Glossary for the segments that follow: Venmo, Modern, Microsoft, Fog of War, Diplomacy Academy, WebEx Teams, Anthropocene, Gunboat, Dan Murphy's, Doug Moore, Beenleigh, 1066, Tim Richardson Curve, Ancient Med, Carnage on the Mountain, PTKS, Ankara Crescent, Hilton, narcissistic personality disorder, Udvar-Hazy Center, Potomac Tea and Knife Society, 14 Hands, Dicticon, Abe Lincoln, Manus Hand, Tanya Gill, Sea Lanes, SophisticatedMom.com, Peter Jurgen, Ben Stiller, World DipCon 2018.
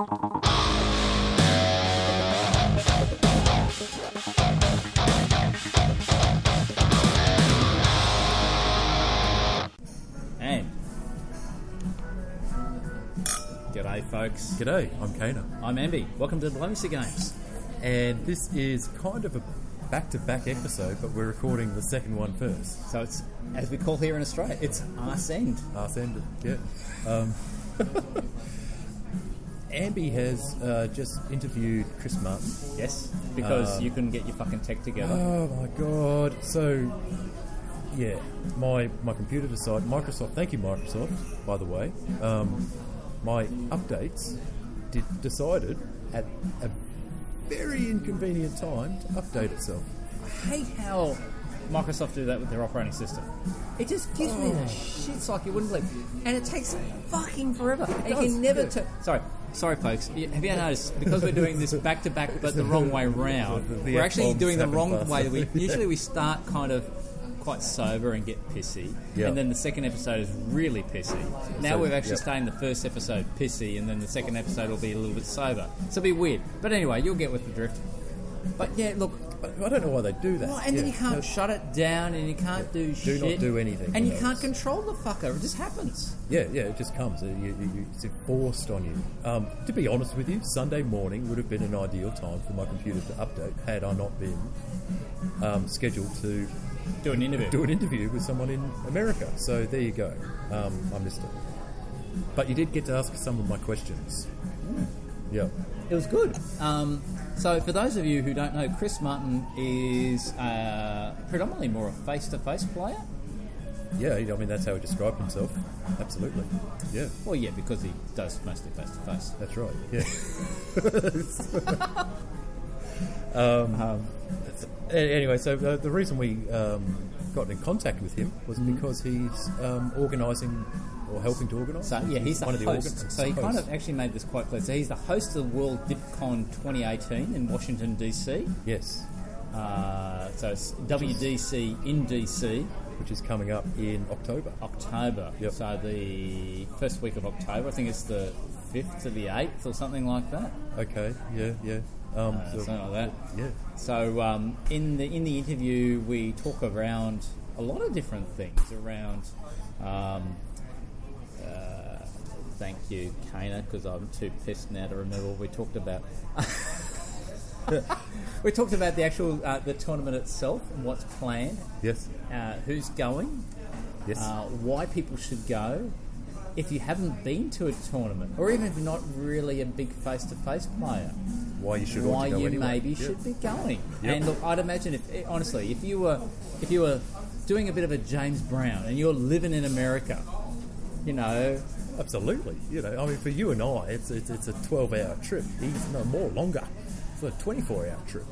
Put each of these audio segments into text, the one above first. Hey. G'day, folks. G'day, I'm Kana. I'm Ambi. Welcome to the Diplomacy Games. And this is kind of a back-to-back episode, but we're recording the second one first. So it's, as we call here in Australia, it's arse end. Arse end, yeah. Ambi has just interviewed Chris Martin. Yes, because you couldn't get your fucking tech together. Oh my god. So, yeah, my computer decided, Microsoft, thank you Microsoft, by the way, my updates decided at a very inconvenient time to update itself. I hate how Microsoft do that with their operating system. It just gives me the shit like you wouldn't believe. And it takes fucking forever. It can never... Sorry, folks. Have you noticed, because we're doing this back-to-back but the wrong way round, we're actually doing the wrong way. Usually we start kind of quite sober and get pissy, and then the second episode is really pissy. Now we're actually starting the first episode pissy, and then the second episode will be a little bit sober. So it'll be weird. But anyway, you'll get with the drift. But yeah, look... I don't know why they do that. Well, and then you can't shut it down, and you can't do shit. Do not do anything. And you can't control the fucker. It just happens. Yeah, yeah, it just comes. It's forced on you. To be honest with you, Sunday morning would have been an ideal time for my computer to update had I not been scheduled to do an interview. Do an interview with someone in America. So there you go. I missed it. But you did get to ask some of my questions. Mm. Yeah. It was good. So for those of you who don't know, Chris Martin is predominantly more a face-to-face player. Yeah, I mean, that's how he described himself. Absolutely. Yeah. Well, yeah, because he does mostly face-to-face. That's right, yeah. Anyway, so the reason we got in contact with him was because he's organising... or helping to organise. So yeah, he's one of the host. So he kind of actually made this quite clear. So he's the host of the World DipCon 2018 in Washington D.C. Yes. So it's WDC in D.C., which is coming up in October. October. Yep. So the first week of October. I think it's the 5th to the 8th or something like that. Okay. Yeah. Yeah. Something like that. Yeah. So in the interview, we talk around a lot of different things around. Thank you, Kana, because I'm too pissed now to remember what we talked about. We talked about the actual the tournament itself and what's planned. Yes. Who's going? Yes. Why people should go. If you haven't been to a tournament, or even if you're not really a big face-to-face player, why you should. Why you anyway. Maybe should be going. Yep. And look, I'd imagine if honestly, if you were doing a bit of a James Brown and you're living in America. You know, absolutely. You know, I mean, for you and I, it's a 12-hour trip. He's no more longer. It's a 24-hour trip.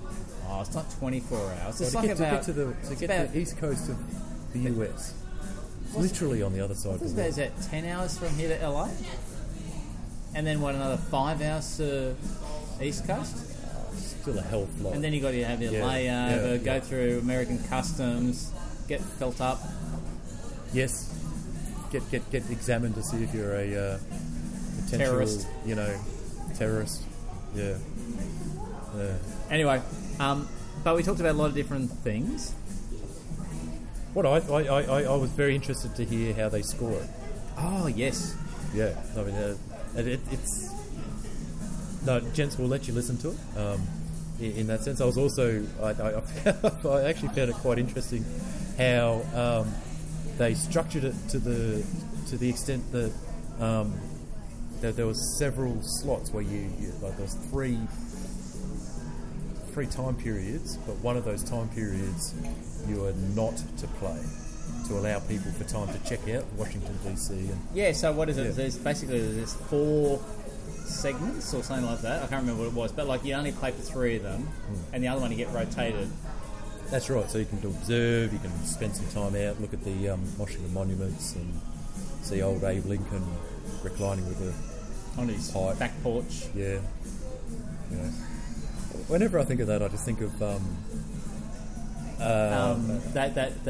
Oh, it's not 24 hours. It's like about to get to the east coast of the US. It's literally on the other side. Of the world. Is that 10 hours from here to LA? And then what? Another 5 hours to east coast. Still a hell of a lot. And then you got to have your layover, go through American customs, get felt up. Yes. Get examined to see if you're a potential terrorist. You know, terrorist. Yeah. Anyway, but we talked about a lot of different things. What I was very interested to hear how they score it. Oh yes. Yeah. I mean, it's no gents. We'll let you listen to it. In that sense, I was also I actually found it quite interesting how. They structured it to the extent that, that there was several slots where you there was three time periods, but one of those time periods you are not to play to allow people for time to check out Washington DC. And, yeah. So what is it? Yeah. There's 4 segments or something like that. I can't remember what it was, but like you only play for 3 of them, and the other one you get rotated. That's right, so you can observe, you can spend some time out, look at the Washington monuments and see old Abe Lincoln reclining with a on his pipe. Back porch. Yeah. Yeah. Whenever I think of that, I just think of that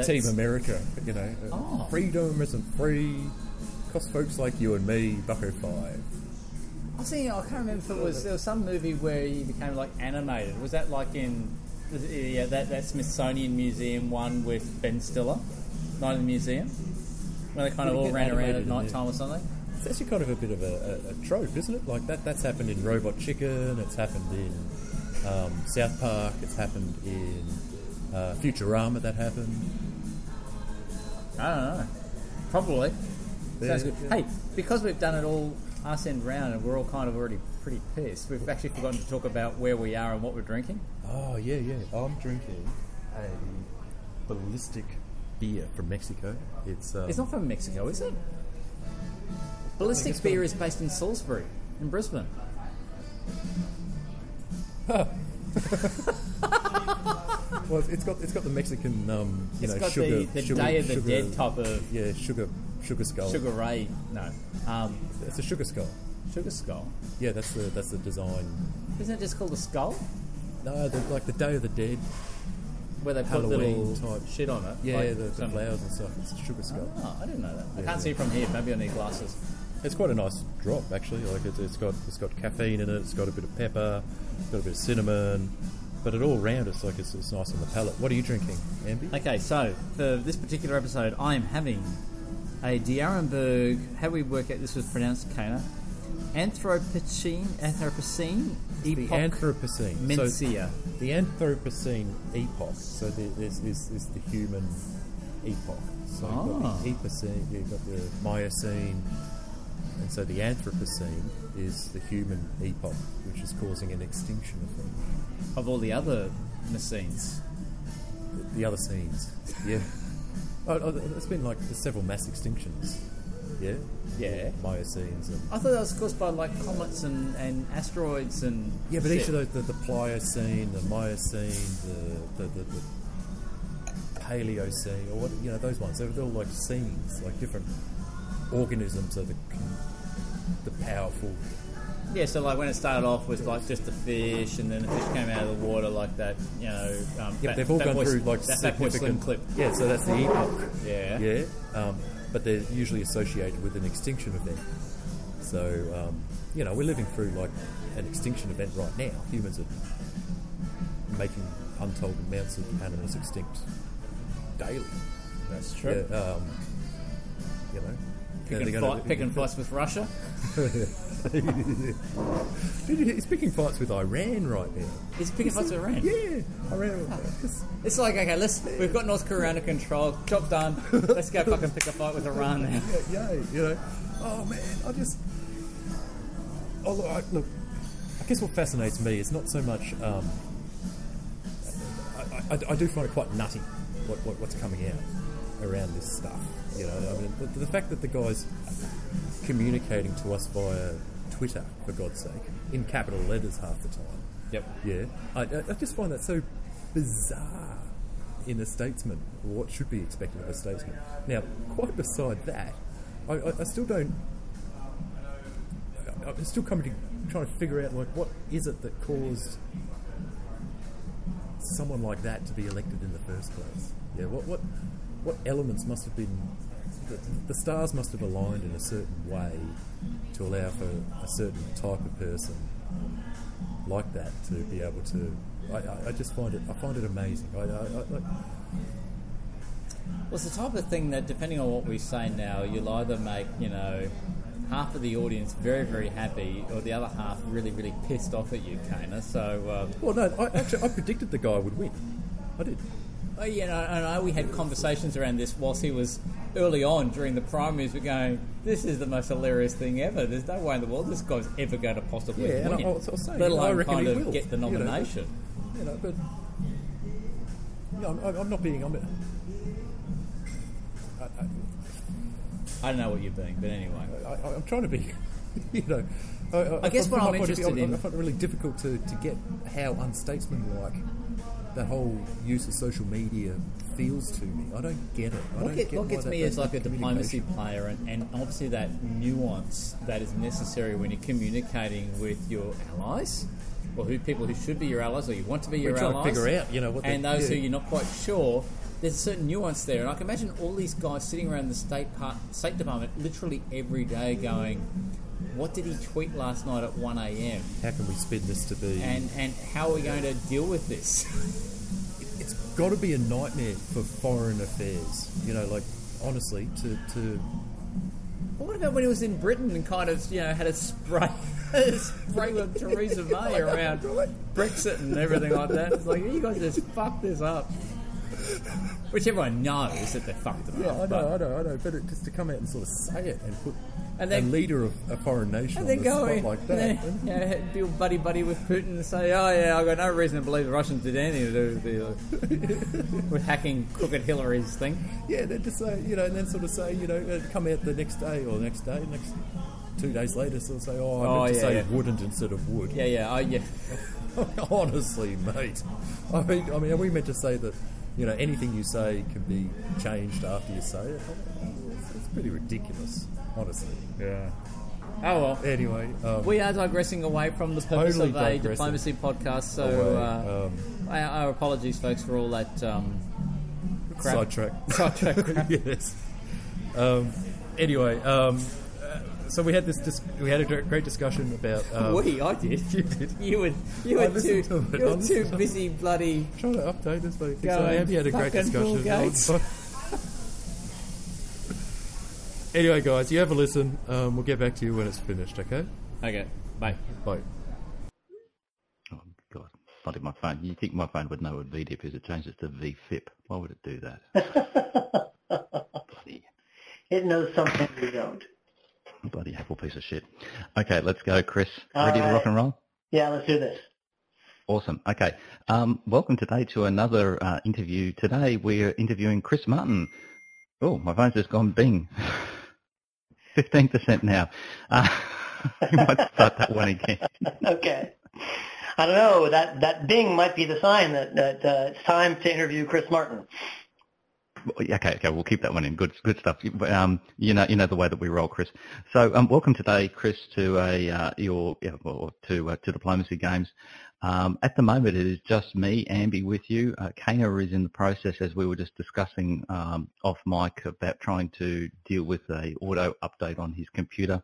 Team America, you know. Freedom isn't free, cost folks like you and me $1.05. I can't remember if it was, there was some movie where he became like animated. Was that like in that Smithsonian Museum one with Ben Stiller, Night in the Museum, where they kind of all ran around at night time or something? It's actually kind of a bit of a trope, isn't it? Like that's happened in Robot Chicken. It's happened in South Park. It's happened in Futurama. That happened. I don't know. Probably. Sounds good. Yeah. Hey, because we've done it all us end round and we're all kind of already pretty pissed, we've actually forgotten to talk about where we are and what we're drinking. Oh, yeah. I'm drinking a ballistic beer from Mexico. It's not from Mexico, is it? Ballistic beer is based in Salisbury, in Brisbane. Huh. Well, it's got the Mexican sugar. It's got the Day of the Dead type of sugar skull. Sugar ray, no. It's a sugar skull. Sugar skull. Yeah, that's the design. Isn't it just called a skull? No, like the Day of the Dead, where they put little type shit on it. Yeah, like the flowers and stuff. It's a sugar skull. Oh, I didn't know that. Yeah, I can't see from here. Maybe I need glasses. It's quite a nice drop actually. Like it's got caffeine in it. It's got a bit of pepper. It's got a bit of cinnamon. But it all round, it's like it's nice on the palate. What are you drinking, Amby? Okay, so for this particular episode, I am having a D'Arenberg. How do we work out this was pronounced, Kana? Anthropocene epoch. The Anthropocene. Mencia. So the Anthropocene epoch. So this is the human epoch. So you've got the Epocene, you've got the Miocene, and so the Anthropocene is the human epoch, which is causing an extinction of them. Of all the other scenes. The other scenes, yeah. There's been like several mass extinctions, yeah? Yeah. Miocenes. And I thought that was caused by like comets and asteroids and... Yeah, but shit. Each of those, the Pliocene, the Miocene, the Paleocene, or what, those ones, they're all like scenes, like different organisms are the powerful... Yeah, so like when it started off was like just the fish, and then the fish came out of the water like that, they've all gone through like significant clip. Yeah, so that's the epoch. Yeah. Yeah, but they're usually associated with an extinction event. So, we're living through like an extinction event right now. Humans are making untold amounts of animals extinct daily. That's true. Yeah, Picking fights with Russia. He's picking fights with Iran right now. He's picking fights with Iran? Yeah, Iran. It's like, okay, we've got North Korea under control, job done, let's go fucking pick a fight with Iran now. Yeah, oh man, look, I guess what fascinates me is not so much, I do find it quite nutty what's coming out around this stuff. I mean, the fact that the guy's communicating to us via Twitter, for God's sake, in capital letters half the time. Yep. Yeah. I just find that so bizarre in a statesman, or what should be expected of a statesman. Now, quite beside that, I still don't... I'm still trying to figure out, like, what is it that caused someone like that to be elected in the first place? Yeah, what elements must have been... The stars must have aligned in a certain way to allow for a certain type of person like that to be able to. I just find it. I find it amazing. Well, it's the type of thing that, depending on what we say now, you'll either make half of the audience very, very happy, or the other half really, really pissed off at you, Kana. So. Well, no. I predicted the guy would win. I did. Oh, I know we had conversations around this whilst he was early on during the primaries. We're going, this is the most hilarious thing ever. There's no way in the world this guy's ever going to possibly win. Let alone kind of get the nomination. I'm not being... I don't know what you're being, but anyway. I'm trying to be, I guess what I'm interested in... I find it really difficult to get how unstatesmanlike that whole use of social media feels to me. I don't get it. What gets me is like a diplomacy player and obviously that nuance that is necessary when you're communicating with your allies or people who should be your allies or you want to be your allies. We're trying to figure out, what they... And those who you're not quite sure, there's a certain nuance there. And I can imagine all these guys sitting around the State Department literally every day going... What did he tweet last night at 1 a.m? How can we speed this to be... And how are we going to deal with this? It's got to be a nightmare for foreign affairs. You know, like, honestly, to... Well, what about when he was in Britain and kind of, you know, had a spray... spray with Theresa May around Brexit and everything like that. It's like, you guys just fucked this up. Which everyone knows that they fucked it up. Yeah, I know. But just to come out and sort of say it and put a leader of a foreign nation on the spot like that. And then, you know, be buddy-buddy with Putin and say, oh, yeah, I've got no reason to believe the Russians did anything to do with hacking crooked Hillary's thing. Yeah, then just say, you know, and then sort of say, you know, come out the next day or next 2 days later, so they'll say, oh, I meant to say wouldn't instead of would. Yeah. Honestly, mate. I mean, are we meant to say that, you know, anything you say can be changed after you say it? It's pretty ridiculous, honestly. Yeah. Oh, well. Anyway. We are digressing away from the purpose of a diplomacy podcast, so our apologies, folks, for all that crap. Sidetrack crap. Yes. Anyway, so we had a great discussion about. I did. You did. You were too busy, bloody. I'm trying to update this bloody thing. So we had a great discussion. Anyway, guys, you have a listen. We'll get back to you when it's finished. Okay. Okay. Bye. Oh God! Not in my phone. You think my phone would know what VDip is? It changes to VFIP. Why would it do that? Bloody. It knows something we don't. Bloody Apple piece of shit. Okay, let's go, Chris. Ready to rock and roll? Yeah, let's do this. Awesome. Okay. Welcome today to another interview. Today we're interviewing Chris Martin. Oh, my phone's just gone bing. 15% now. You might start that one again. Okay. I don't know. That bing might be the sign that it's time to interview Chris Martin. Okay, we'll keep that one in. Good stuff. You know the way that we roll, Chris. So, welcome today, Chris, to Diplomacy Games. At the moment, it is just me, Amby, with you. Kana is in the process, as we were just discussing off mic, about trying to deal with an auto update on his computer,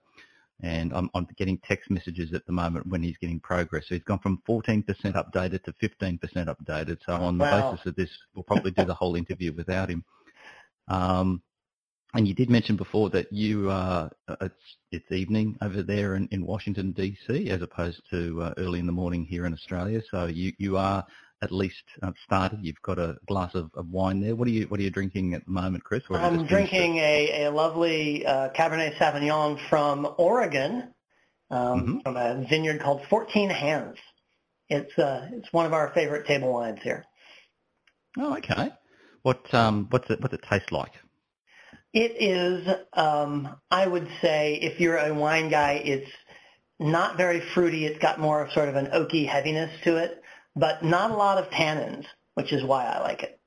and I'm getting text messages at the moment when he's getting progress. So he's gone from 14% updated to 15% updated. So on the basis of this, we'll probably do the whole interview without him. And you did mention before that you it's evening over there in Washington, D.C., as opposed to early in the morning here in Australia. So you are at least started. You've got a glass of wine there. What are you drinking at the moment, Chris? I'm drinking a lovely Cabernet Sauvignon from Oregon, from a vineyard called 14 Hands. It's one of our favorite table wines here. Oh, okay. What's it taste like? It is, I would say, if you're a wine guy, it's not very fruity. It's got more of sort of an oaky heaviness to it, but not a lot of tannins, which is why I like it.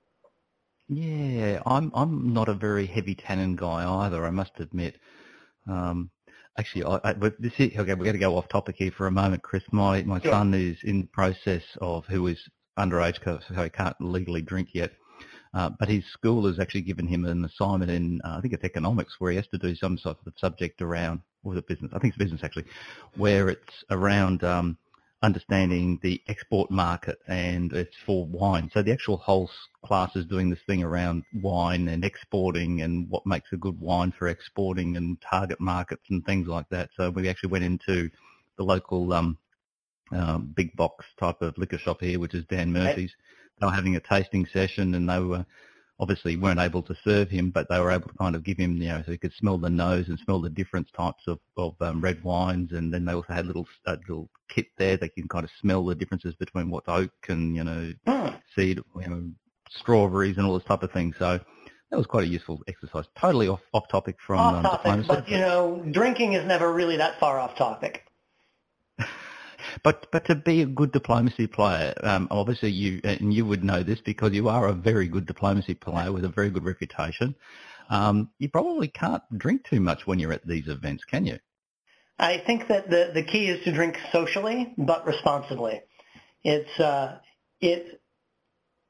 Yeah, I'm not a very heavy tannin guy either, I must admit. Actually, we're going to go off topic here for a moment, Chris. My son is in the process who is underage, so he can't legally drink yet. But his school has actually given him an assignment in, I think it's economics, where he has to do some sort of subject around, or was it business? I think it's business actually, where it's around understanding the export market, and it's for wine. So the actual whole class is doing this thing around wine and exporting and what makes a good wine for exporting and target markets and things like that. So we actually went into the local big box type of liquor shop here, which is Dan Murphy's. They were having a tasting session, and they were obviously weren't able to serve him, but they were able to kind of give him, you know, so he could smell the nose and smell the different types of red wines. And then they also had a little kit there that you can kind of smell the differences between what's oak and, you know, seed, you know, strawberries and all this type of thing. So that was quite a useful exercise. Totally off topic from diplomacy. But, you know, drinking is never really that far off topic. But to be a good diplomacy player, obviously you would know this because you are a very good diplomacy player with a very good reputation. You probably can't drink too much when you're at these events, can you? I think that the key is to drink socially but responsibly. There's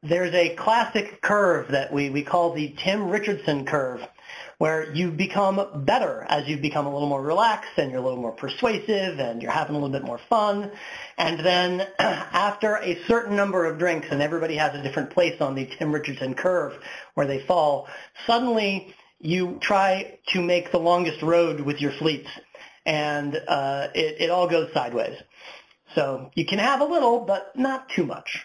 a classic curve that we call the Tim Richardson Curve, where you become better as you become a little more relaxed and you're a little more persuasive and you're having a little bit more fun. And then after a certain number of drinks, and everybody has a different place on the Tim Richardson curve where they fall, suddenly you try to make the longest road with your fleets, and it all goes sideways. So you can have a little, but not too much.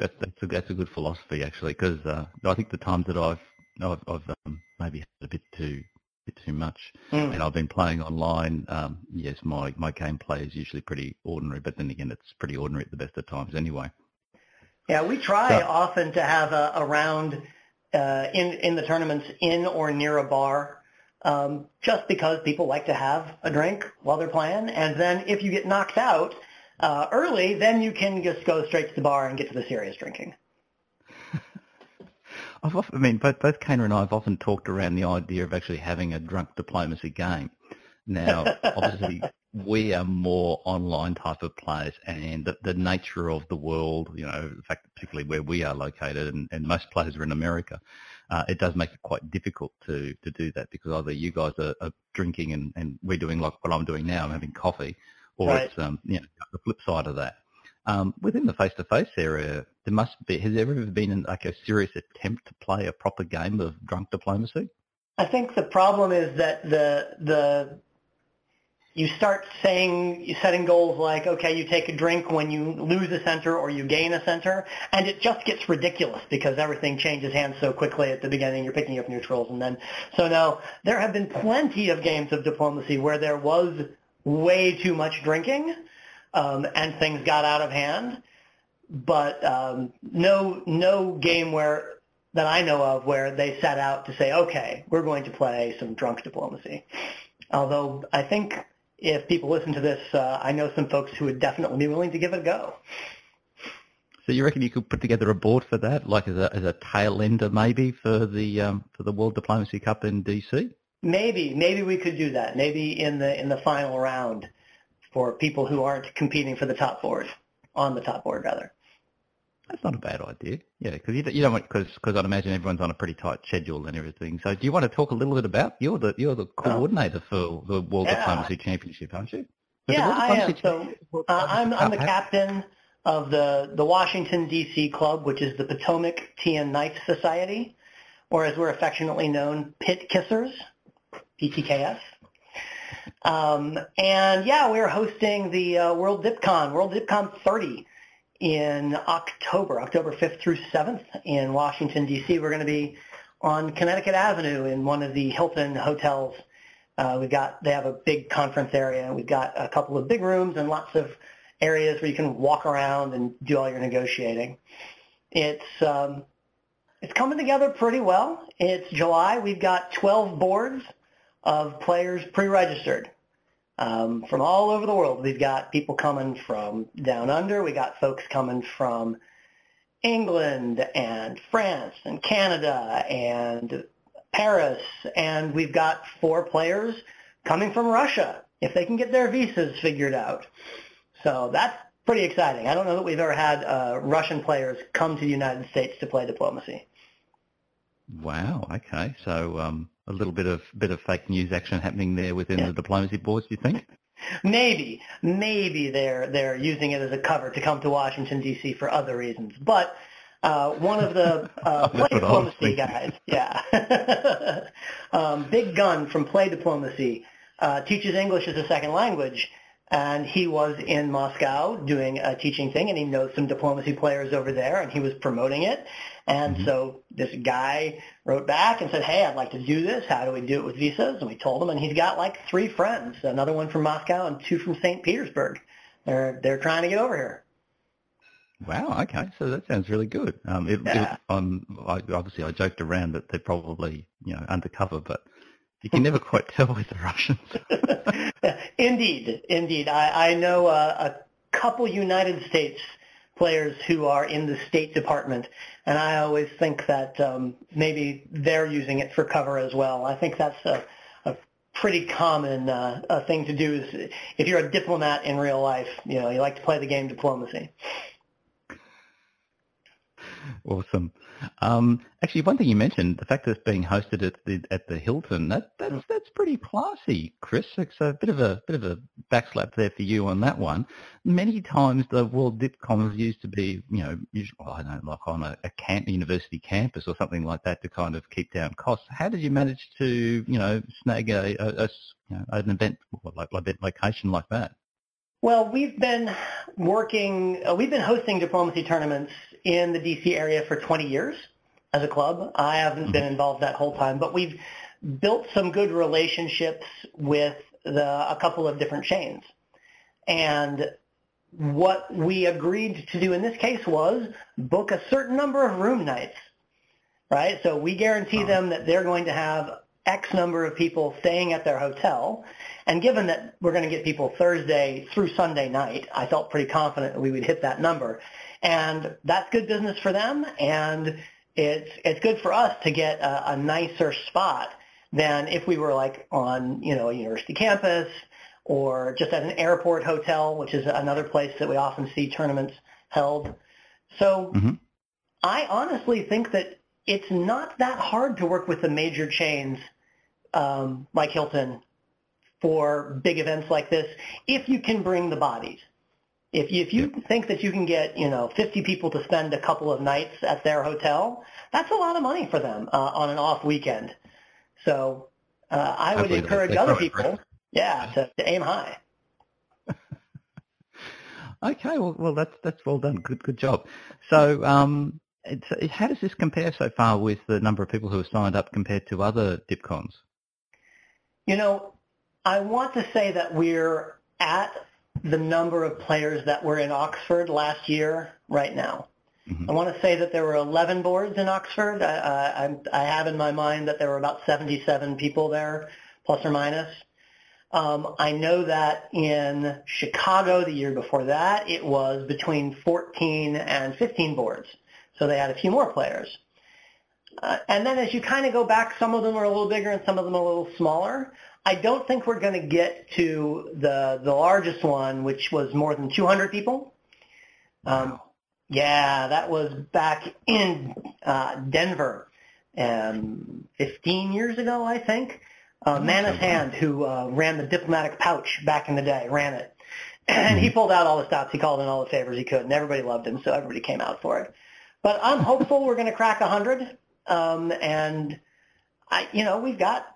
That's a good philosophy, actually, because I think the times that I've maybe had a bit too much, and I've been playing online. Yes, my gameplay is usually pretty ordinary, but then again, it's pretty ordinary at the best of times, anyway. Yeah, we try often to have a round in the tournaments in or near a bar. Just because people like to have a drink while they're playing, and then if you get knocked out early, then you can just go straight to the bar and get to the serious drinking. Both Kana and I have often talked around the idea of actually having a drunk diplomacy game. Now, obviously, we are more online type of players, and the nature of the world, you know, the fact that particularly where we are located, and most players are in America. It does make it quite difficult to do that, because either you guys are drinking and we're doing like what I'm doing now, I'm having coffee, or right. It's you know, the flip side of that. Within the face-to-face area, has there ever been like a serious attempt to play a proper game of drunk diplomacy? I think the problem is that you start setting goals like, okay, you take a drink when you lose a center or you gain a center, and it just gets ridiculous because everything changes hands so quickly at the beginning. You're picking up neutrals, and then so now there have been plenty of games of diplomacy where there was way too much drinking, and things got out of hand. But no game that I know of where they set out to say, okay, we're going to play some drunk diplomacy. Although I think, if people listen to this, I know some folks who would definitely be willing to give it a go. So you reckon you could put together a board for that, like as a tail ender maybe for the World Diplomacy Cup in DC? Maybe we could do that. Maybe in the final round for people who aren't competing for the top board, on the top board rather. That's not a bad idea. Yeah, because you don't want, because I'd imagine everyone's on a pretty tight schedule and everything. So do you want to talk a little bit about, you're the coordinator for the World Diplomacy Championship, aren't you? I am. So I'm the captain of the Washington D.C. club, which is the Potomac Tea and Knife Society, or as we're affectionately known, Pit Kissers, PTKS. And yeah, we're hosting the World DipCon 30. In October 5th through 7th in Washington, D.C. We're going to be on Connecticut Avenue in one of the Hilton hotels. They have a big conference area. We've got a couple of big rooms and lots of areas where you can walk around and do all your negotiating. It's coming together pretty well. It's July. We've got 12 boards of players pre-registered. From all over the world. We've got people coming from down under. We got folks coming from England and France and Canada and Paris, and we've got 4 players coming from Russia, if they can get their visas figured out. So that's pretty exciting. I don't know that we've ever had Russian players come to the United States to play diplomacy. Wow, okay. So a little bit of fake news action happening there within the diplomacy boards, do you think? Maybe they're using it as a cover to come to Washington, D.C. for other reasons. But one of the Play Diplomacy guys, Big Gun from Play Diplomacy, teaches English as a second language, and he was in Moscow doing a teaching thing, and he knows some diplomacy players over there, and he was promoting it. And so this guy wrote back and said, hey, I'd like to do this. How do we do it with visas? And we told him, and he's got like 3 friends, another one from Moscow and 2 from St. Petersburg. They're trying to get over here. Wow, okay. So that sounds really good. Obviously, I joked around that they're probably, undercover, but you can never quite tell with the Russians. Indeed. I know a couple United States players who are in the State Department, and I always think that maybe they're using it for cover as well. I think that's a pretty common thing to do. Is if you're a diplomat in real life, you like to play the game diplomacy. Awesome. Actually, one thing you mentioned, the fact that it's being hosted at the Hilton, that's pretty classy, Chris. It's a bit of a backslap there for you on that one. Many times the World DipCon used to be, on a camp, university campus or something like that to kind of keep down costs. How did you manage to, snag an event location like that? Well, we've been hosting diplomacy tournaments in the D.C. area for 20 years as a club. I haven't been involved that whole time, but we've built some good relationships with a couple of different chains. And what we agreed to do in this case was book a certain number of room nights, right? So we guarantee them that they're going to have X number of people staying at their hotel. And given that we're going to get people Thursday through Sunday night, I felt pretty confident that we would hit that number. And that's good business for them, and it's good for us to get a nicer spot than if we were on a university campus or just at an airport hotel, which is another place that we often see tournaments held. So I honestly think that it's not that hard to work with the major chains like Hilton for big events like this if you can bring the bodies. If you think that you can get 50 people to spend a couple of nights at their hotel, that's a lot of money for them on an off weekend. So I would encourage other people, to aim high. Okay, well that's well done. Good job. So how does this compare so far with the number of people who have signed up compared to other DipCons? I want to say that we're at the number of players that were in Oxford last year right now. I want to say that there were 11 boards in Oxford. I have in my mind that there were about 77 people there, plus or minus. I know that in Chicago the year before that, it was between 14 and 15 boards. So they had a few more players. And then as you kind of go back, some of them are a little bigger and some of them are a little smaller. I don't think we're going to get to the largest one, which was more than 200 people. That was back in Denver 15 years ago, I think. Manus Hand, who ran the Diplomatic Pouch back in the day, ran it. And he pulled out all the stops. He called in all the favors he could, and everybody loved him, so everybody came out for it. But I'm hopeful we're going to crack 100. We've got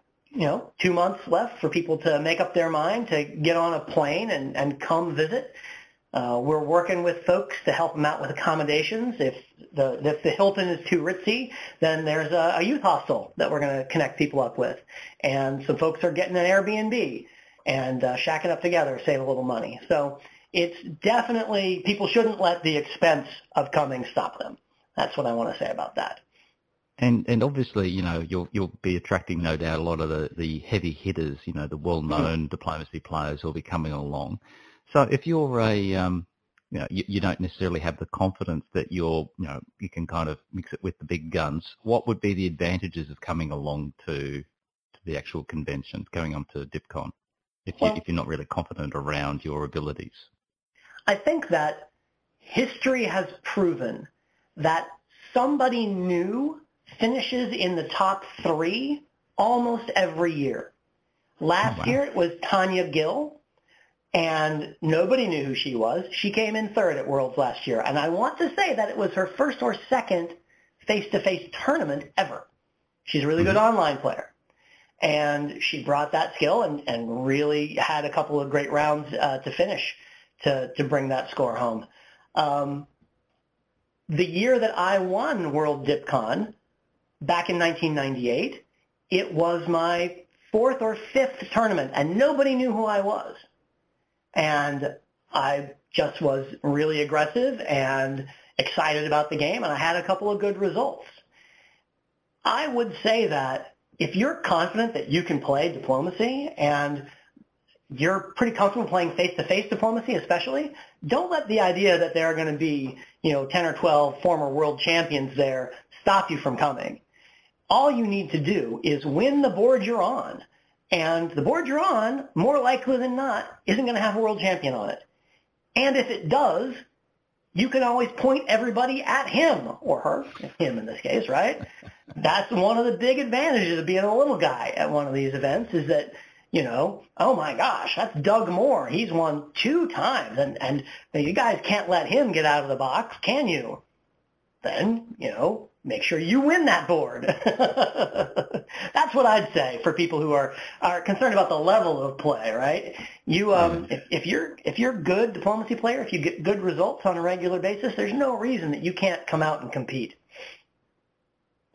2 months left for people to make up their mind to get on a plane and come visit. We're working with folks to help them out with accommodations. If the Hilton is too ritzy, then there's a youth hostel that we're going to connect people up with. And some folks are getting an Airbnb and shacking up together, save a little money. So it's definitely, people shouldn't let the expense of coming stop them. That's what I want to say about that. And obviously, you'll be attracting, no doubt, a lot of the heavy hitters, the well-known diplomacy players who'll be coming along. So if you're you don't necessarily have the confidence that you can kind of mix it with the big guns, what would be the advantages of coming along to the actual convention, going on to DipCon, if you're not really confident around your abilities? I think that history has proven that somebody new finishes in the top 3 almost every year. Last year it was Tanya Gill, and nobody knew who she was. She came in 3rd at Worlds last year, and I want to say that it was her 1st or 2nd face-to-face tournament ever. She's a really good online player, and she brought that skill and really had a couple of great rounds to finish to bring that score home. The year that I won World DipCon, back in 1998, it was my 4th or 5th tournament, and nobody knew who I was. And I just was really aggressive and excited about the game, and I had a couple of good results. I would say that if you're confident that you can play diplomacy and you're pretty comfortable playing face-to-face diplomacy especially, don't let the idea that there are going to be 10 or 12 former world champions there stop you from coming. All you need to do is win the board you're on. And the board you're on, more likely than not, isn't going to have a world champion on it. And if it does, you can always point everybody at him or her, him in this case, right? That's one of the big advantages of being a little guy at one of these events is that, you know, oh my gosh, that's Doug Moore. He's won 2 times, and you guys can't let him get out of the box, can you? Then, you know, make sure you win that board. That's what I'd say for people who are concerned about the level of play, right? You, if you're a good diplomacy player, if you get good results on a regular basis, there's no reason that you can't come out and compete.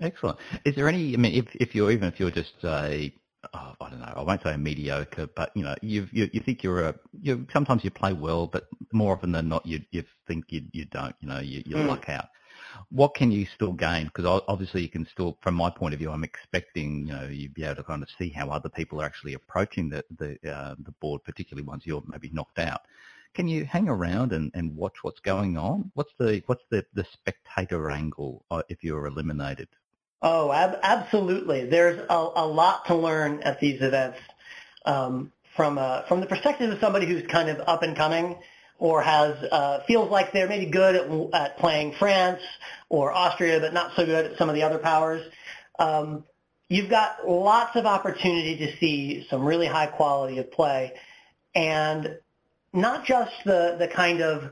Excellent. Is there any? I mean, if you're just I don't know, I won't say mediocre, but you know, you think sometimes you play well, but more often than not, you think you don't. You know, you luck out. What can you still gain? Because obviously you can still, from my point of view, I'm expecting, you know, you'd be able to kind of see how other people are actually approaching the board, particularly once you're maybe knocked out. Can you hang around and watch what's going on? What's the spectator angle if you're eliminated? Oh, absolutely. There's a lot to learn at these events from the perspective of somebody who's kind of up and coming, or feels like they're maybe good at playing France or Austria, but not so good at some of the other powers. You've got lots of opportunity to see some really high quality of play, and not just the kind of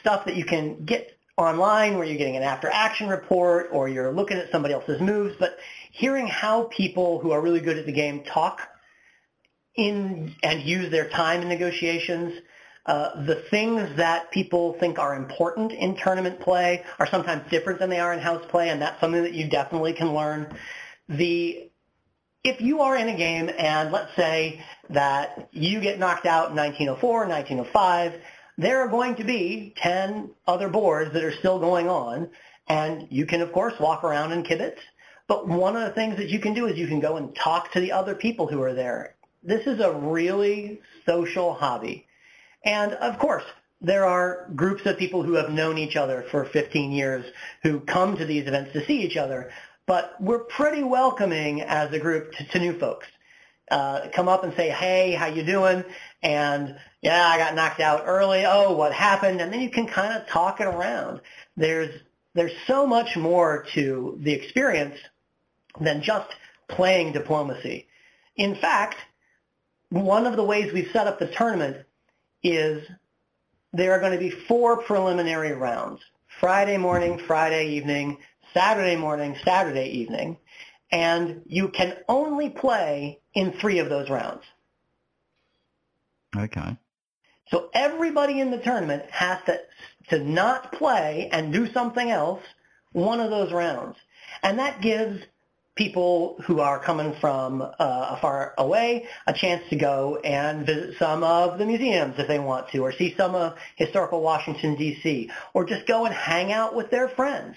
stuff that you can get online where you're getting an after-action report or you're looking at somebody else's moves, but hearing how people who are really good at the game talk in and use their time in negotiations. The things that people think are important in tournament play are sometimes different than they are in house play, and that's something that you definitely can learn. If you are in a game and let's say that you get knocked out in 1904, 1905, there are going to be 10 other boards that are still going on, and you can, of course, walk around and kibitz. But one of the things that you can do is you can go and talk to the other people who are there. This is a really social hobby. And, of course, there are groups of people who have known each other for 15 years who come to these events to see each other, but we're pretty welcoming as a group to new folks. Come up and say, hey, how you doing? And, yeah, I got knocked out early. Oh, what happened? And then you can kind of talk it around. There's so much more to the experience than just playing diplomacy. In fact, one of the ways we've set up the tournament is there are going to be 4 preliminary rounds, Friday morning, Friday evening, Saturday morning, Saturday evening, and you can only play in 3 of those rounds. Okay. So everybody in the tournament has to not play and do something else one of those rounds. And that gives people who are coming from far away a chance to go and visit some of the museums if they want to, or see some of historical Washington, D.C., or just go and hang out with their friends.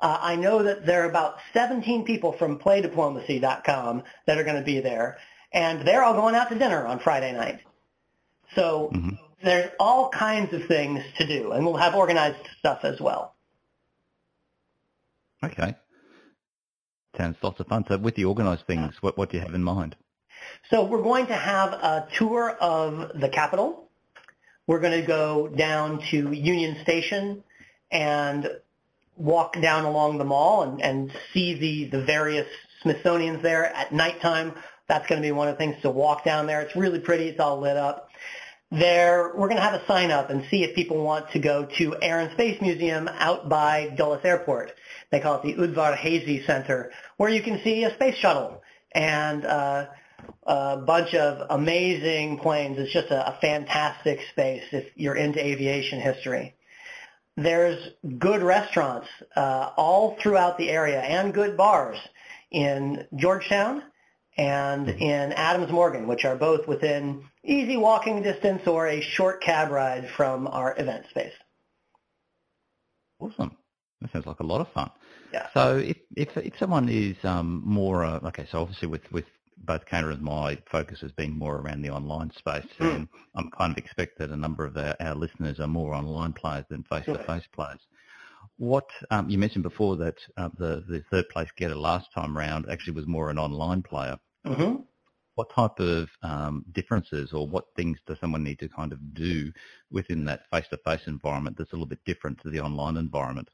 I know that there are about 17 people from PlayDiplomacy.com that are going to be there, and they're all going out to dinner on Friday night. So there's all kinds of things to do, and we'll have organized stuff as well. Okay. Sounds lots of fun. So with the organised things, what do you have in mind? So we're going to have a tour of the Capitol. We're going to go down to Union Station and walk down along the mall and see the various Smithsonians there at nighttime. That's going to be one of the things to walk down there. It's really pretty. It's all lit up. We're going to have a sign up and see if people want to go to Air and Space Museum out by Dulles Airport. They call it the Udvar-Hazy Center, where you can see a space shuttle and a bunch of amazing planes. It's just a fantastic space if you're into aviation history. There's good restaurants all throughout the area and good bars in Georgetown and in Adams Morgan, which are both within easy walking distance or a short cab ride from our event space. Awesome. That sounds like a lot of fun. Yeah. So if someone is more okay, so obviously with both Kana and my focus has been more around the online space, and I'm kind of expect that a number of our listeners are more online players than face-to-face players. What you mentioned before that the third place getter last time round actually was more an online player. Mm-hmm. what type of differences or what things does someone need to kind of do within that face-to-face environment that's a little bit different to the online environment?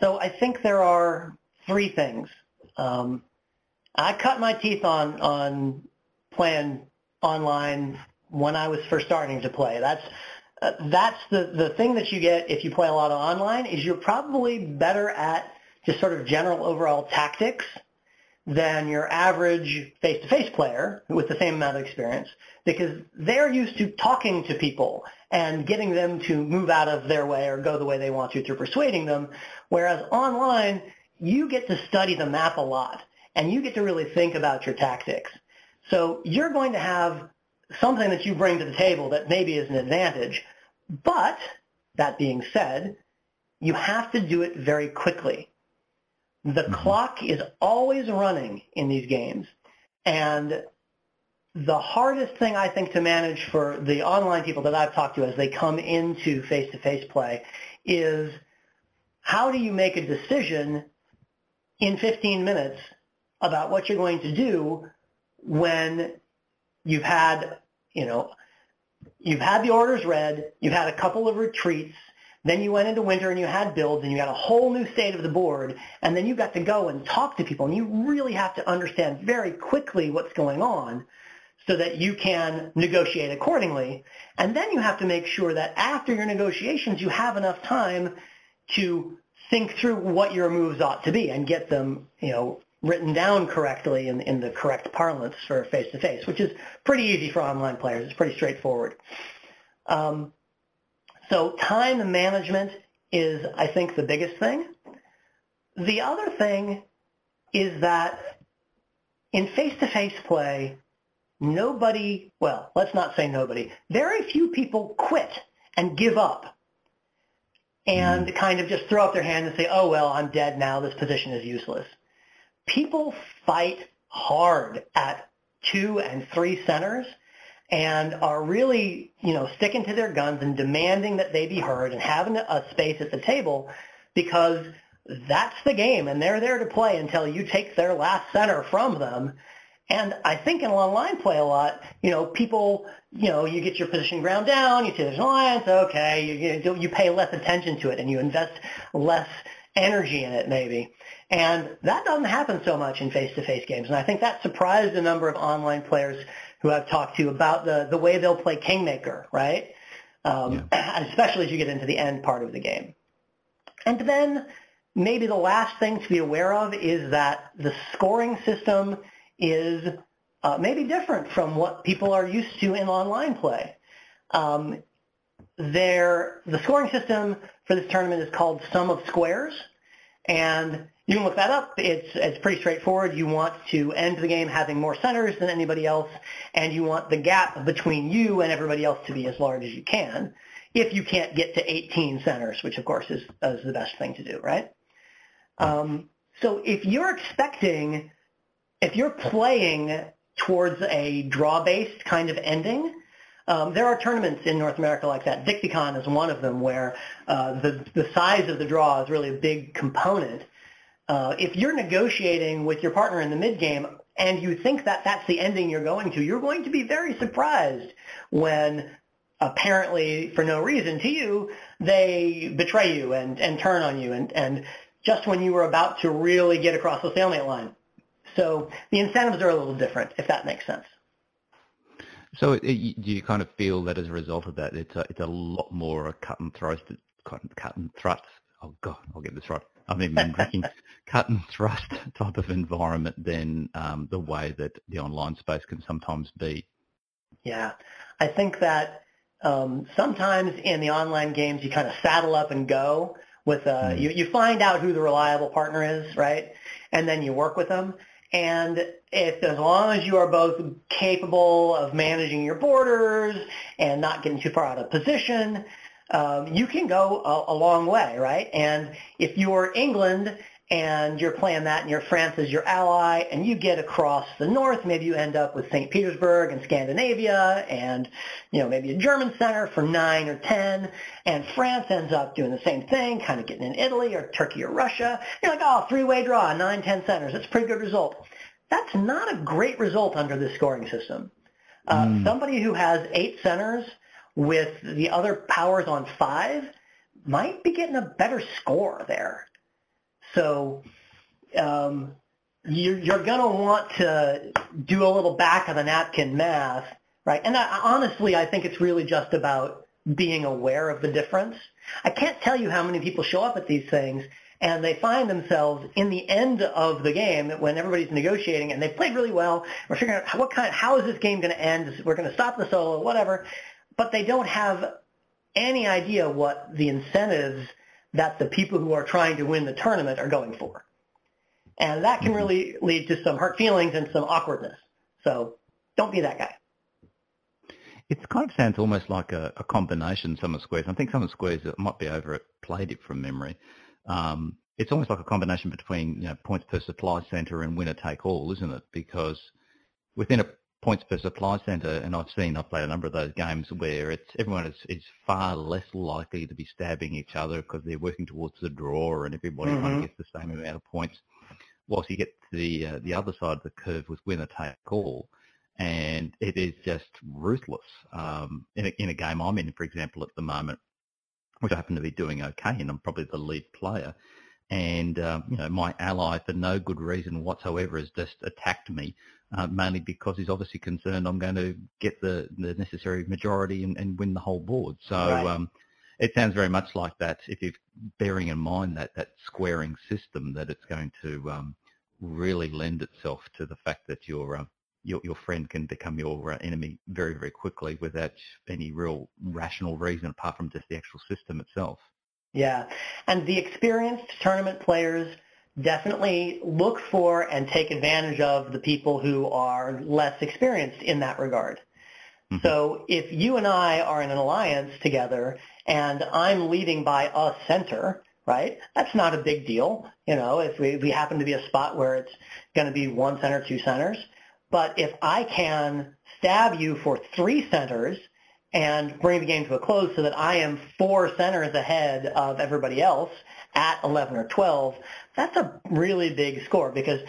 So I think there are three things. I cut my teeth on playing online when I was first starting to play. That's the thing that you get if you play a lot of online is you're probably better at just sort of general overall tactics than your average face-to-face player with the same amount of experience, because they're used to talking to people and getting them to move out of their way or go the way they want to through persuading them, whereas online you get to study the map a lot and you get to really think about your tactics. So you're going to have something that you bring to the table that maybe is an advantage, but that being said, you have to do it very quickly. The clock is always running in these games, and the hardest thing I think to manage for the online people that I've talked to as they come into face-to-face play is how do you make a decision in 15 minutes about what you're going to do when you've had, you've had the orders read, you've had a couple of retreats, then you went into winter and you had builds and you got a whole new state of the board, and then you got to go and talk to people, and you really have to understand very quickly what's going on so that you can negotiate accordingly. And then you have to make sure that after your negotiations you have enough time to think through what your moves ought to be and get them, written down correctly in the correct parlance for face-to-face, which is pretty easy for online players. It's pretty straightforward. So time management is, I think, the biggest thing. The other thing is that in face-to-face play, nobody, well, let's not say nobody, very few people quit and give up and kind of just throw up their hand and say, oh, well, I'm dead now, this position is useless. People fight hard at 2 and 3 centers and are really, sticking to their guns and demanding that they be heard and having a space at the table, because that's the game and they're there to play until you take their last center from them. And I think in online play a lot, people, you get your position ground down, you say there's an alliance, okay, you pay less attention to it and you invest less energy in it maybe. And that doesn't happen so much in face-to-face games. And I think that surprised a number of online players who I've talked to about the way they'll play Kingmaker, right? Especially as you get into the end part of the game. And then maybe the last thing to be aware of is that the scoring system is maybe different from what people are used to in online play. The scoring system for this tournament is called Sum of Squares, and you can look that up. It's pretty straightforward. You want to end the game having more centers than anybody else, and you want the gap between you and everybody else to be as large as you can if you can't get to 18 centers, which, of course, is the best thing to do, right? So if you're playing towards a draw-based kind of ending, there are tournaments in North America like that. Dicticon is one of them where the size of the draw is really a big component. If you're negotiating with your partner in the mid-game and you think that that's the ending you're going to be very surprised when apparently for no reason to you, they betray you and turn on you and just when you were about to really get across the stalemate line. So the incentives are a little different, if that makes sense. So do you kind of feel that as a result of that, it's a lot more a cut and thrust. Oh, God, I'll get this right. I mean, cut and thrust type of environment than the way that the online space can sometimes be. Yeah, I think that sometimes in the online games you kind of saddle up and go with you find out who the reliable partner is, right? And then you work with them. And as long as you are both capable of managing your borders and not getting too far out of position, you can go a long way, right? And if you're England and you're playing that and you're France as your ally and you get across the north, maybe you end up with St. Petersburg and Scandinavia and, maybe a German center for 9 or 10, and France ends up doing the same thing, kind of getting in Italy or Turkey or Russia. You're like, 3-way draw, 9-10 centers. That's a pretty good result. That's not a great result under this scoring system. Somebody who has 8 centers with the other powers on 5 might be getting a better score there. So you're going to want to do a little back of the napkin math, right? And honestly, I think it's really just about being aware of the difference. I can't tell you how many people show up at these things and they find themselves in the end of the game when everybody's negotiating and they've played really well. We're figuring out how is this game going to end? We're going to stop the solo, whatever. But they don't have any idea what the incentives that the people who are trying to win the tournament are going for. And that can really lead to some hurt feelings and some awkwardness. So don't be that guy. It kind of sounds almost like a combination, Summer Squares. I think Summer Squares might be over at PlayDip from memory. It's almost like a combination between, you know, points per supply centre and winner take all, isn't it? Because within a points per supply centre, and I've played a number of those games where it's everyone is far less likely to be stabbing each other because they're working towards the draw and everybody kind of gets the same amount of points. Whilst you get to the other side of the curve with winner take all, and it is just ruthless. In a game I'm in, for example, at the moment, which I happen to be doing okay, and I'm probably the lead player. And you know, my ally, for no good reason whatsoever, has just attacked me, mainly because he's obviously concerned I'm going to get the necessary majority and win the whole board. So it sounds very much like that. If you're bearing in mind that squaring system, that it's going to really lend itself to the fact that your friend can become your enemy very, very quickly without any real rational reason apart from just the actual system itself. Yeah, and the experienced tournament players definitely look for and take advantage of the people who are less experienced in that regard. Mm-hmm. So if you and I are in an alliance together and I'm leading by a center, right, that's not a big deal. You know, if we happen to be a spot where it's going to be 1 center, 2 centers. But if I can stab you for 3 centers and bring the game to a close so that I am 4 centers ahead of everybody else at 11 or 12, that's a really big score, because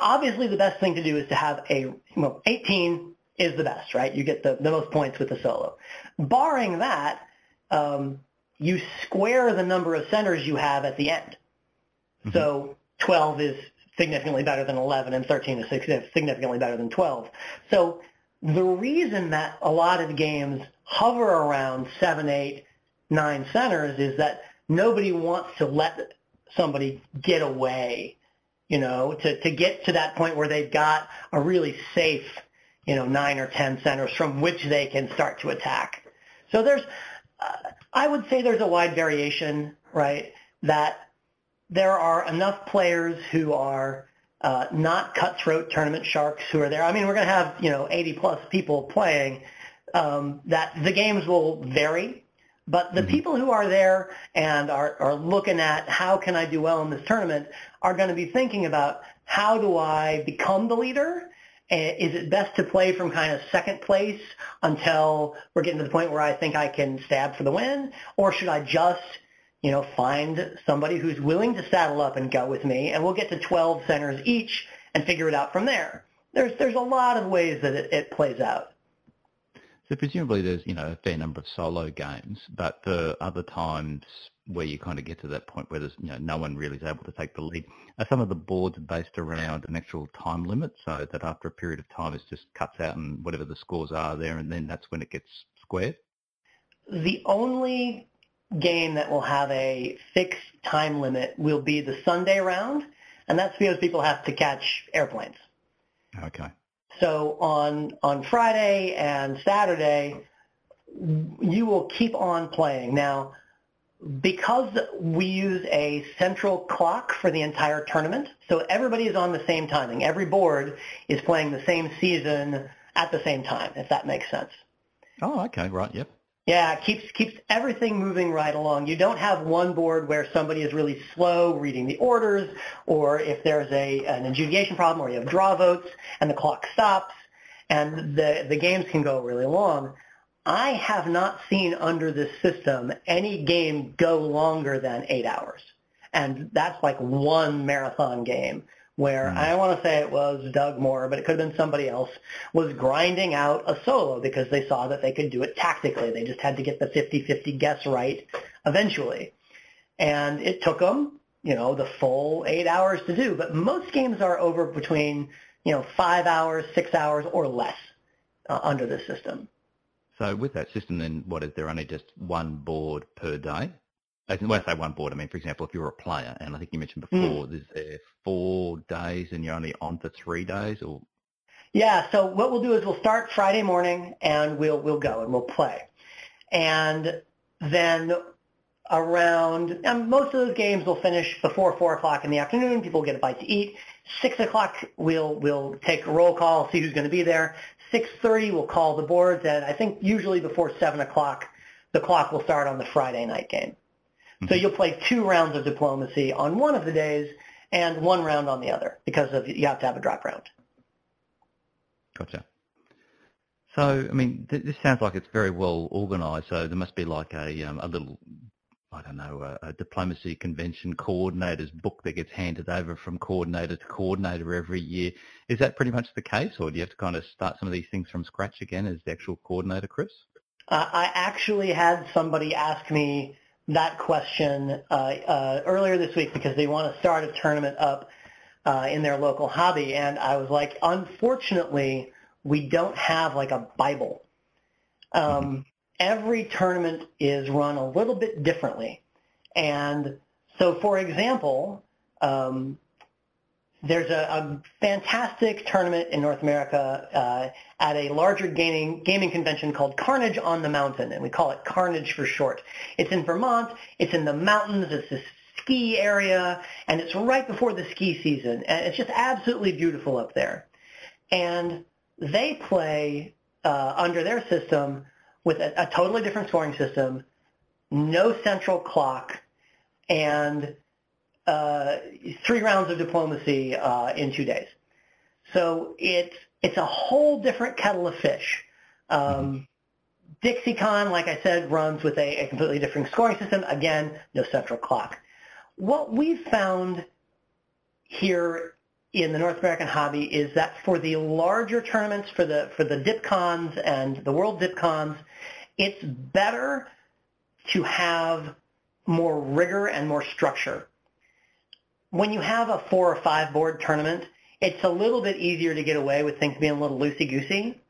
obviously the best thing to do is to have 18 is the best, right? You get the most points with the solo. Barring that, you square the number of centers you have at the end. Mm-hmm. So 12 is significantly better than 11, and 13 is significantly better than 12. So the reason that a lot of games hover around 7, 8, 9 centers is that nobody wants to let somebody get away, you know, to get to that point where they've got a really safe, 9 or 10 centers from which they can start to attack. So there's, I would say there's a wide variation, right, that there are enough players who are not cutthroat tournament sharks who are there. I mean, we're going to have, 80-plus people playing, that the games will vary. But the people who are there and are looking at how can I do well in this tournament are going to be thinking about how do I become the leader? Is it best to play from kind of second place until we're getting to the point where I think I can stab for the win? Or should I just find somebody who's willing to saddle up and go with me, and we'll get to 12 centers each and figure it out from there. There's a lot of ways that it plays out. So presumably there's, a fair number of solo games, but the other times where you kind of get to that point where there's, no one really is able to take the lead, are some of the boards based around an actual time limit, so that after a period of time it just cuts out and whatever the scores are there, and then that's when it gets squared? The only game that will have a fixed time limit will be the Sunday round, and that's because people have to catch airplanes. Okay. So on Friday and Saturday, you will keep on playing. Now, because we use a central clock for the entire tournament, so everybody is on the same timing. Every board is playing the same season at the same time, if that makes sense. Oh, okay, right, yep. Yeah, it keeps everything moving right along. You don't have one board where somebody is really slow reading the orders, or if there's an adjudication problem, or you have draw votes and the clock stops, and the games can go really long. I have not seen under this system any game go longer than 8 hours, and that's like one marathon game where I want to say it was Doug Moore, but it could have been somebody else, was grinding out a solo because they saw that they could do it tactically. They just had to get the 50-50 guess right eventually. And it took them, you know, the full 8 hours to do. But most games are over between, you know, 5 hours, 6 hours, or less under this system. So with that system, then what is there only just one board per day? When I say one board, I mean, for example, if you're a player, and I think you mentioned before, there's 4 days and you're only on for 3 days? Or yeah, so what we'll do is we'll start Friday morning and we'll go and we'll play. And then around, and most of those games will finish before 4 o'clock in the afternoon. People get a bite to eat. 6 o'clock, we'll take a roll call, see who's going to be there. 6:30, we'll call the boards, and I think usually before 7 o'clock, the clock will start on the Friday night game. So you'll play 2 rounds of diplomacy on one of the days and 1 round on the other because of you have to have a drop round. Gotcha. So, I mean, this sounds like it's very well organised. So there must be like a little, I don't know, a diplomacy convention coordinator's book that gets handed over from coordinator to coordinator every year. Is that pretty much the case, or do you have to kind of start some of these things from scratch again as the actual coordinator, Chris? I actually had somebody ask me that question earlier this week because they want to start a tournament up in their local hobby, and I was like, unfortunately, we don't have like a Bible. Every tournament is run a little bit differently, and so, for example, there's a fantastic tournament in North America at a larger gaming convention called Carnage on the Mountain, and we call it Carnage for short. It's in Vermont. It's in the mountains. It's this ski area, and it's right before the ski season, and it's just absolutely beautiful up there. And they play under their system with a totally different scoring system, no central clock, and 3 rounds of diplomacy in 2 days. So it's a whole different kettle of fish. DixieCon, like I said, runs with a completely different scoring system. Again, no central clock. What we've found here in the North American hobby is that for the larger tournaments, for the DipCons and the World DipCons, it's better to have more rigor and more structure. When you have a 4 or 5 board tournament, it's a little bit easier to get away with things being a little loosey-goosey.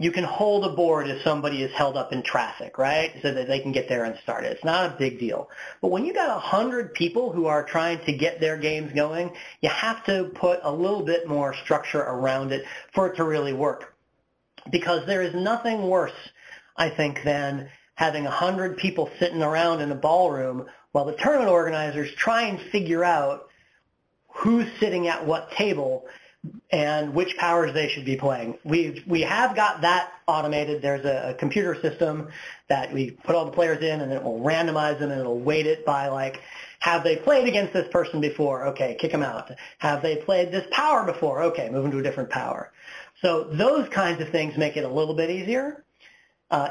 You can hold a board if somebody is held up in traffic, right, so that they can get there and start it. It's not a big deal. But when you got 100 people who are trying to get their games going, you have to put a little bit more structure around it for it to really work, because there is nothing worse, I think, than having 100 people sitting around in a ballroom while the tournament organizers try and figure out who's sitting at what table and which powers they should be playing. We have got that automated. There's a computer system that we put all the players in, and it will randomize them, and it'll weight it by, like, have they played against this person before? Okay, kick them out. Have they played this power before? Okay, move them to a different power. So those kinds of things make it a little bit easier.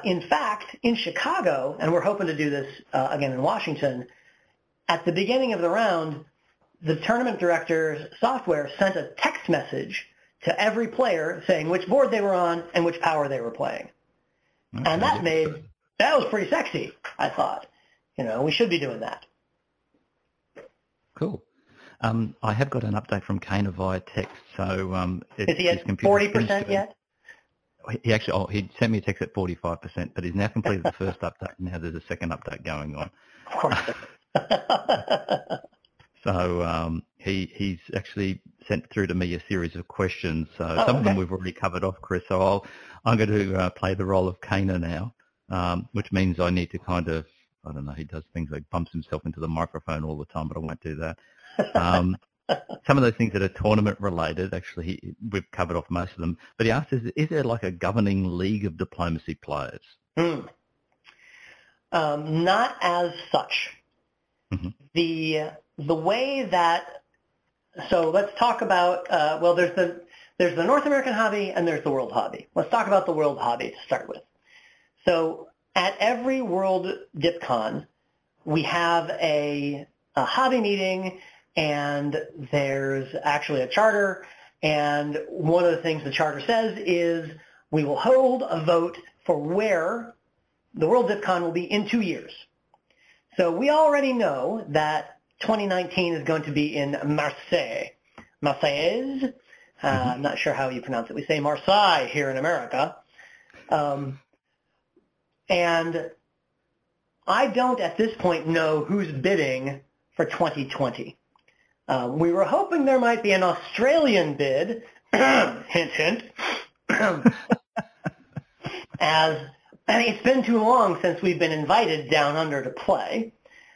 In fact, in Chicago, and we're hoping to do this again in Washington, at the beginning of the round, the tournament director's software sent a text message to every player saying which board they were on and which power they were playing. Okay. And that was pretty sexy, I thought. You know, we should be doing that. Cool. I have got an update from Kana via text. So is he at 40% yet? He actually, he sent me a text at 45%, but he's now completed the first update. Now there's a second update going on. Of course. So he's actually sent through to me a series of questions. So some of them we've already covered off, Chris. So I'm going to play the role of Kana now, which means I need to kind of, I don't know, he does things like bumps himself into the microphone all the time, but I won't do that. Some of those things that are tournament-related, actually, we've covered off most of them. But he asked, is there like a governing league of diplomacy players? Not as such. The way that – so let's talk about well, there's the North American hobby and there's the world hobby. Let's talk about the world hobby to start with. So at every World DipCon, we have a hobby meeting and there's actually a charter, and one of the things the charter says is we will hold a vote for where the World DipCon will be in 2 years. So we already know that 2019 is going to be in Marseille. Marseille. I'm not sure how you pronounce it. We say Marseille here in America. And I don't at this point know who's bidding for 2020. We were hoping there might be an Australian bid, hint, hint, as it's been too long since we've been invited down under to play.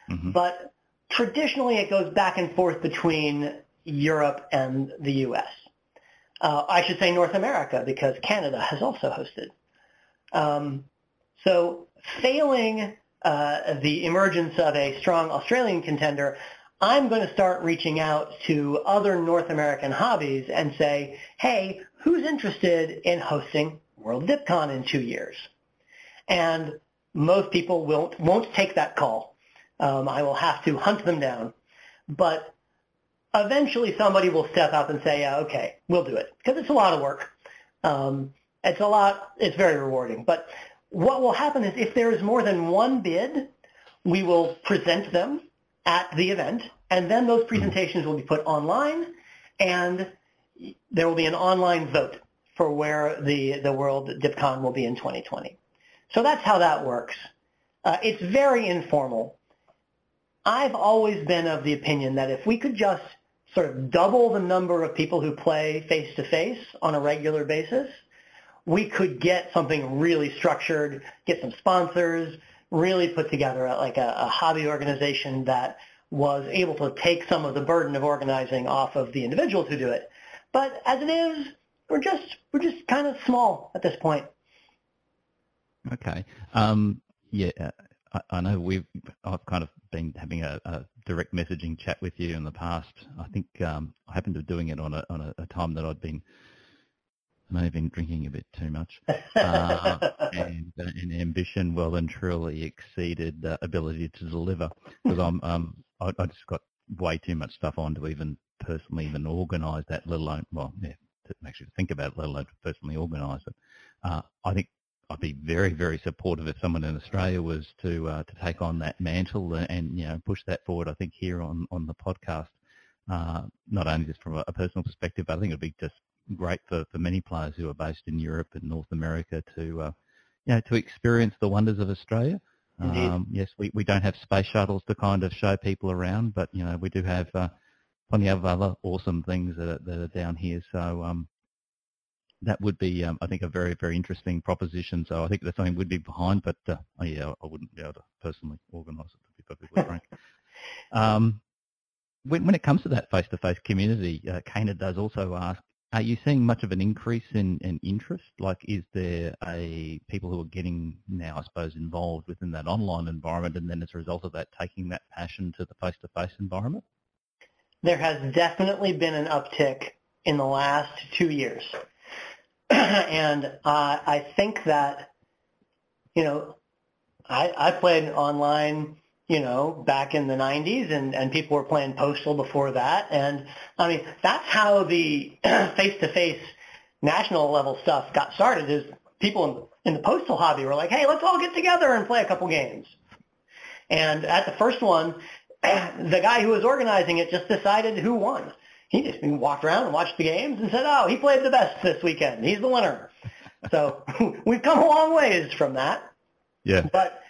Mm-hmm. But traditionally it goes back and forth between Europe and the U.S. I should say North America, because Canada has also hosted. So failing the emergence of a strong Australian contender, I'm going to start reaching out to other North American hobbies and say, hey, who's interested in hosting World DipCon in 2 years? And most people won't take that call. I will have to hunt them down. But eventually somebody will step up and say, yeah, okay, we'll do it, because it's a lot of work. It's very rewarding. But what will happen is if there is more than one bid, we will present them at the event, and then those presentations will be put online, and there will be an online vote for where the World DipCon will be in 2020. So that's how that works. It's very informal. I've always been of the opinion that if we could just sort of double the number of people who play face-to-face on a regular basis, we could get something really structured, get some sponsors, really put together like a hobby organization that was able to take some of the burden of organizing off of the individuals who do it. But as it is, we're just kind of small at this point. Okay. Yeah, I know I've kind of been having a direct messaging chat with you in the past. I think I happened to doing it on a time that I'd been, I may have been drinking a bit too much, and ambition well and truly exceeded ability to deliver, because I just got way too much stuff on to even personally even organise that, let alone, well, yeah, to actually think about it, let alone to personally organise it. I think I'd be very, very supportive if someone in Australia was to take on that mantle and push that forward. I think here on the podcast, not only just from a personal perspective, but I think it'd be just great for many players who are based in Europe and North America to experience the wonders of Australia. Yes, we don't have space shuttles to kind of show people around, but we do have plenty of other awesome things that are down here. So that would be, I think, a very, very interesting proposition. So I think that's something we'd be behind, but I wouldn't be able to personally organise it, to be perfectly frank. When it comes to that face-to-face community, Kana does also ask, are you seeing much of an increase in interest? Like, is there people who are getting now, I suppose, involved within that online environment, and then as a result of that, taking that passion to the face-to-face environment? There has definitely been an uptick in the last 2 years. And I think that, I played online, back in the 90s, and people were playing Postal before that. And, I mean, that's how the face-to-face national level stuff got started, is people in the Postal hobby were like, hey, let's all get together and play a couple games. And at the first one, the guy who was organizing it just decided who won. He just walked around and watched the games and said, oh, he played the best this weekend. He's the winner. So we've come a long ways from that. Yeah. But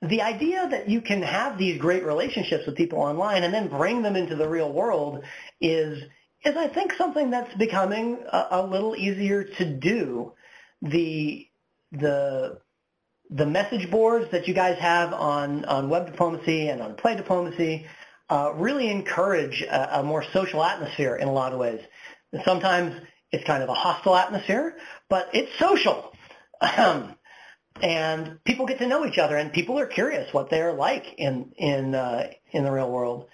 the idea that you can have these great relationships with people online and then bring them into the real world is I think, something that's becoming a little easier to do. The message boards that you guys have on Web Diplomacy and on Play Diplomacy really encourage a more social atmosphere in a lot of ways. Sometimes it's kind of a hostile atmosphere, but it's social. And people get to know each other, and people are curious what they're like in the real world.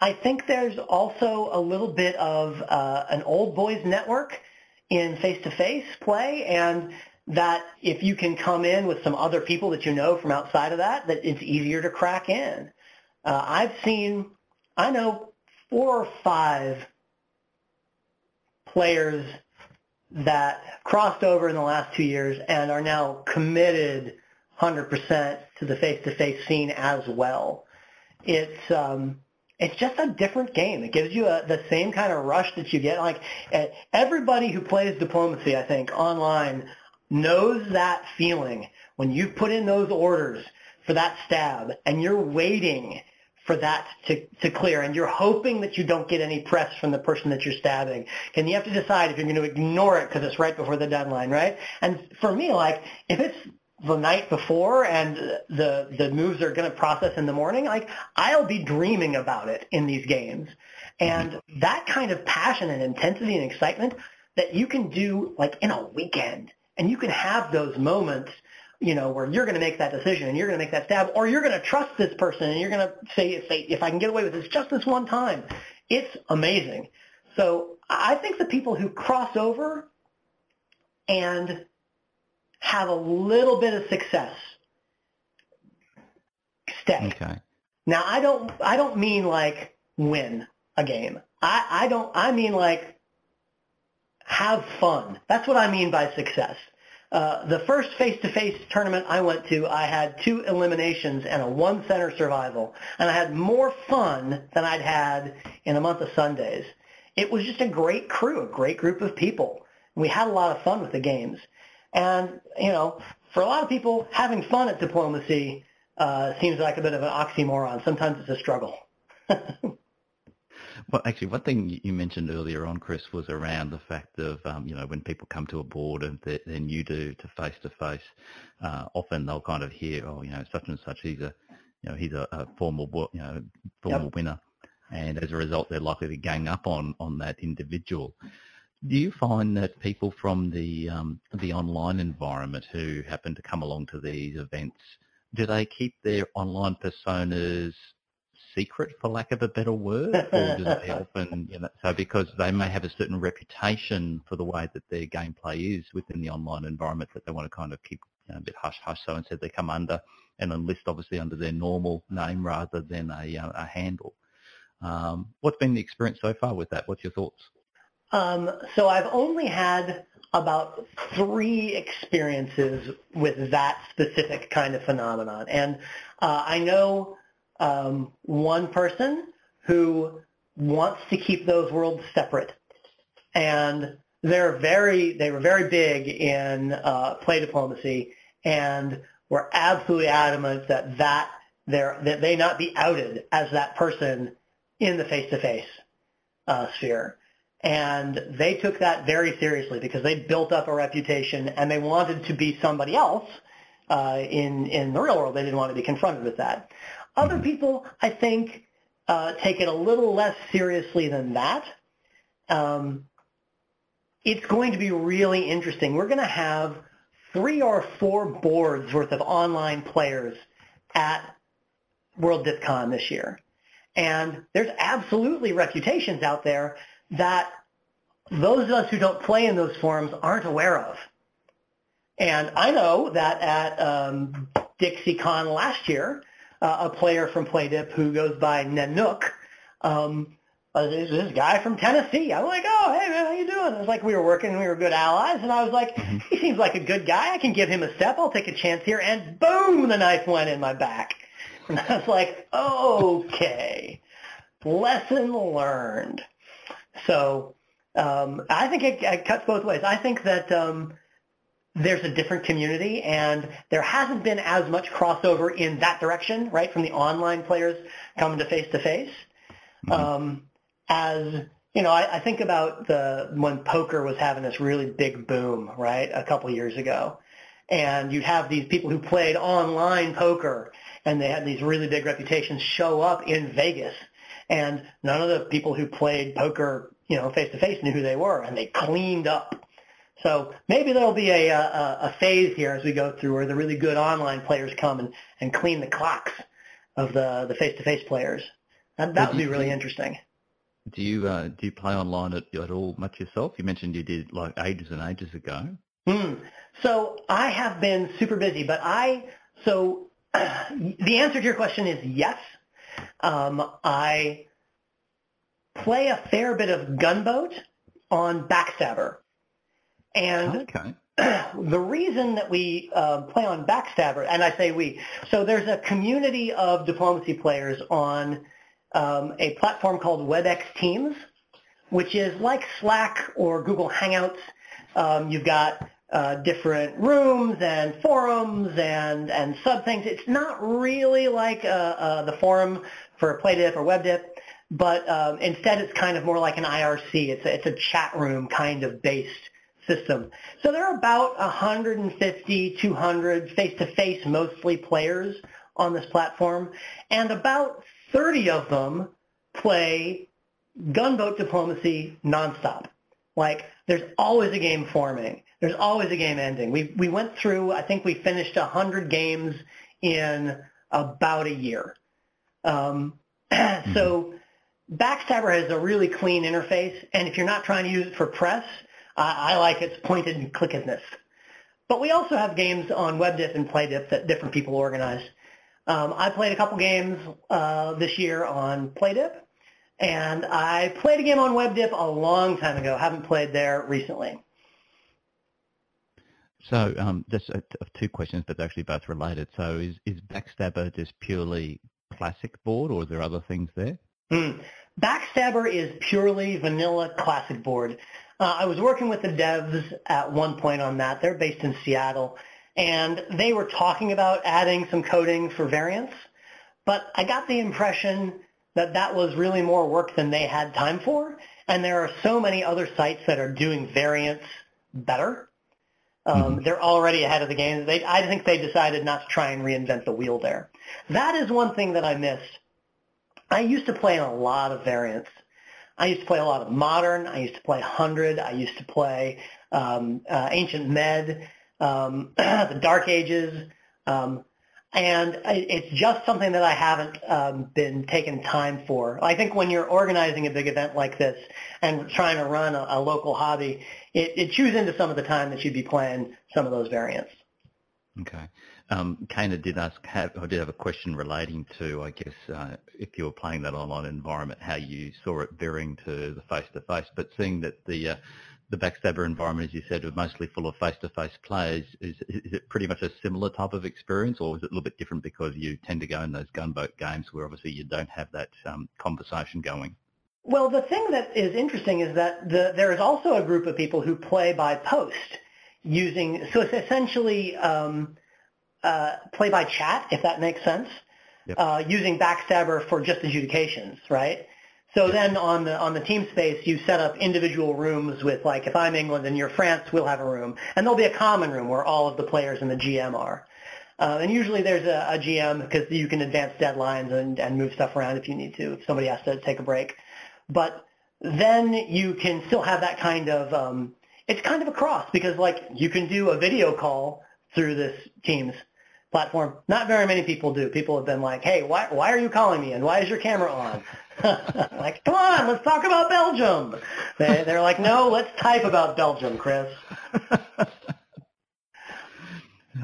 I think there's also a little bit of an old boys network in face-to-face play, and that if you can come in with some other people that you know from outside of that it's easier to crack in. I know 4 or 5 players that crossed over in the last 2 years and are now committed 100% to the face-to-face scene as well. It's just a different game. It gives you the same kind of rush that you get. Like, everybody who plays Diplomacy, I think, online knows that feeling when you put in those orders for that stab and you're waiting for that to clear, and you're hoping that you don't get any press from the person that you're stabbing. And you have to decide if you're going to ignore it because it's right before the deadline, right? And for me, like, if it's the night before and the moves are going to process in the morning, like, I'll be dreaming about it in these games. And that kind of passion and intensity and excitement that you can do, like, in a weekend, and you can have those moments, you know, where you're going to make that decision and you're going to make that stab, or you're going to trust this person and you're going to say, if I can get away with this just this one time, it's amazing. So I think the people who cross over and have a little bit of success stay. Okay. Now, I don't mean like win a game. I mean like have fun. That's what I mean by success. The first face-to-face tournament I went to, I had 2 eliminations and a 1-center survival, and I had more fun than I'd had in a month of Sundays. It was just a great crew, a great group of people. We had a lot of fun with the games. And, you know, for a lot of people, having fun at Diplomacy seems like a bit of an oxymoron. Sometimes it's a struggle. Well, actually, one thing you mentioned earlier on, Chris, was around the fact of, you know, when people come to a board and they're new to face-to-face, often they'll kind of hear, oh, you know, such and such, he's a formal yep. winner. And as a result, they're likely to gang up on that individual. Do you find that people from the online environment who happen to come along to these events, do they keep their online personas secret, for lack of a better word, or do they often, you know, so because they may have a certain reputation for the way that their gameplay is within the online environment that they want to kind of keep, you know, a bit hush-hush, so instead they come under and enlist obviously under their normal name rather than a handle. What's been the experience so far with that? What's your thoughts? So I've only had about 3 experiences with that specific kind of phenomenon, and I know one person who wants to keep those worlds separate, and they were very big in play diplomacy, and were absolutely adamant that they not be outed as that person in the face-to-face sphere. And they took that very seriously because they built up a reputation and they wanted to be somebody else in the real world. They didn't want to be confronted with that. Other people, I think, take it a little less seriously than that. It's going to be really interesting. We're going to have 3 or 4 boards worth of online players at World DipCon this year. And there's absolutely reputations out there that those of us who don't play in those forums aren't aware of. And I know that at DixieCon last year, a player from PlayDip who goes by Nanook, this guy from Tennessee. I'm like, oh, hey, man, how you doing? It was like we were working, we were good allies, and I was like, he seems like a good guy. I can give him a step. I'll take a chance here, and boom, the knife went in my back. And I was like, okay, lesson learned. So I think it cuts both ways. I think that there's a different community, and there hasn't been as much crossover in that direction, right, from the online players coming to face-to-face. Mm-hmm. As, you know, I think about when poker was having this really big boom, right, a couple years ago. And you'd have these people who played online poker, and they had these really big reputations show up in Vegas. And none of the people who played poker, you know, face-to-face knew who they were, and they cleaned up. So maybe there'll be a phase here as we go through where the really good online players come and clean the clocks of the face-to-face players. And that would be really interesting. Do you play online at all much yourself? You mentioned you did like ages and ages ago. So I have been super busy, but the answer to your question is yes. I play a fair bit of Gunboat on Backstabber. And okay. The reason that we play on Backstabber, and I say we, so there's a community of diplomacy players on a platform called WebEx Teams, which is like Slack or Google Hangouts. You've got different rooms and forums and sub-things. It's not really like the forum for PlayDip or WebDip, but instead it's kind of more like an IRC. It's a chat room kind of based system. So there are about 150, 200 face-to-face mostly players on this platform, and about 30 of them play Gunboat diplomacy nonstop. Like, there's always a game forming. There's always a game ending. We went through, I think we finished 100 games in about a year. So Backstabber has a really clean interface, and if you're not trying to use it for press, I like its pointed and clickedness. But we also have games on WebDip and PlayDip that different people organize. I played a couple games this year on PlayDip, and I played a game on WebDip a long time ago. Haven't played there recently. So just two questions, but they're actually both related. So is Backstabber just purely classic board, or are there other things there? Backstabber is purely vanilla classic board. I was working with the devs at one point on that. They're based in Seattle, and they were talking about adding some coding for variants, but I got the impression that that was really more work than they had time for, and there are so many other sites that are doing variants better. They're already ahead of the game. I think they decided not to try and reinvent the wheel there. That is one thing that I missed. I used to play in a lot of variants. I used to play a lot of Modern. I used to play 100. I used to play Ancient Med, the Dark Ages, and it's just something that I haven't been taking time for. I think when you're organizing a big event like this and trying to run a local hobby, it chews into some of the time that you'd be playing some of those variants. Okay. Kana did have a question relating to, I guess, if you were playing that online environment, how you saw it varying to the face-to-face. But seeing that the Backstabber environment, as you said, was mostly full of face-to-face players, is it pretty much a similar type of experience, or is it a little bit different because you tend to go in those Gunboat games where obviously you don't have that conversation going? Well, the thing that is interesting is that there is also a group of people who play by post using, so it's essentially... play by chat, if that makes sense, yep. Using Backstabber for just adjudications, right? So yep. Then on the team space, you set up individual rooms with, like, if I'm England and you're France, we'll have a room. And there'll be a common room where all of the players and the GM are. And usually there's a GM because you can advance deadlines and move stuff around if you need to, if somebody has to take a break. But then you can still have that kind of it's kind of a cross because, like, you can do a video call through this Teams platform. Not very many people do. People have been like, hey, why are you calling me and why is your camera on? Like, come on, let's talk about Belgium. They're like, no, let's type about Belgium, Chris.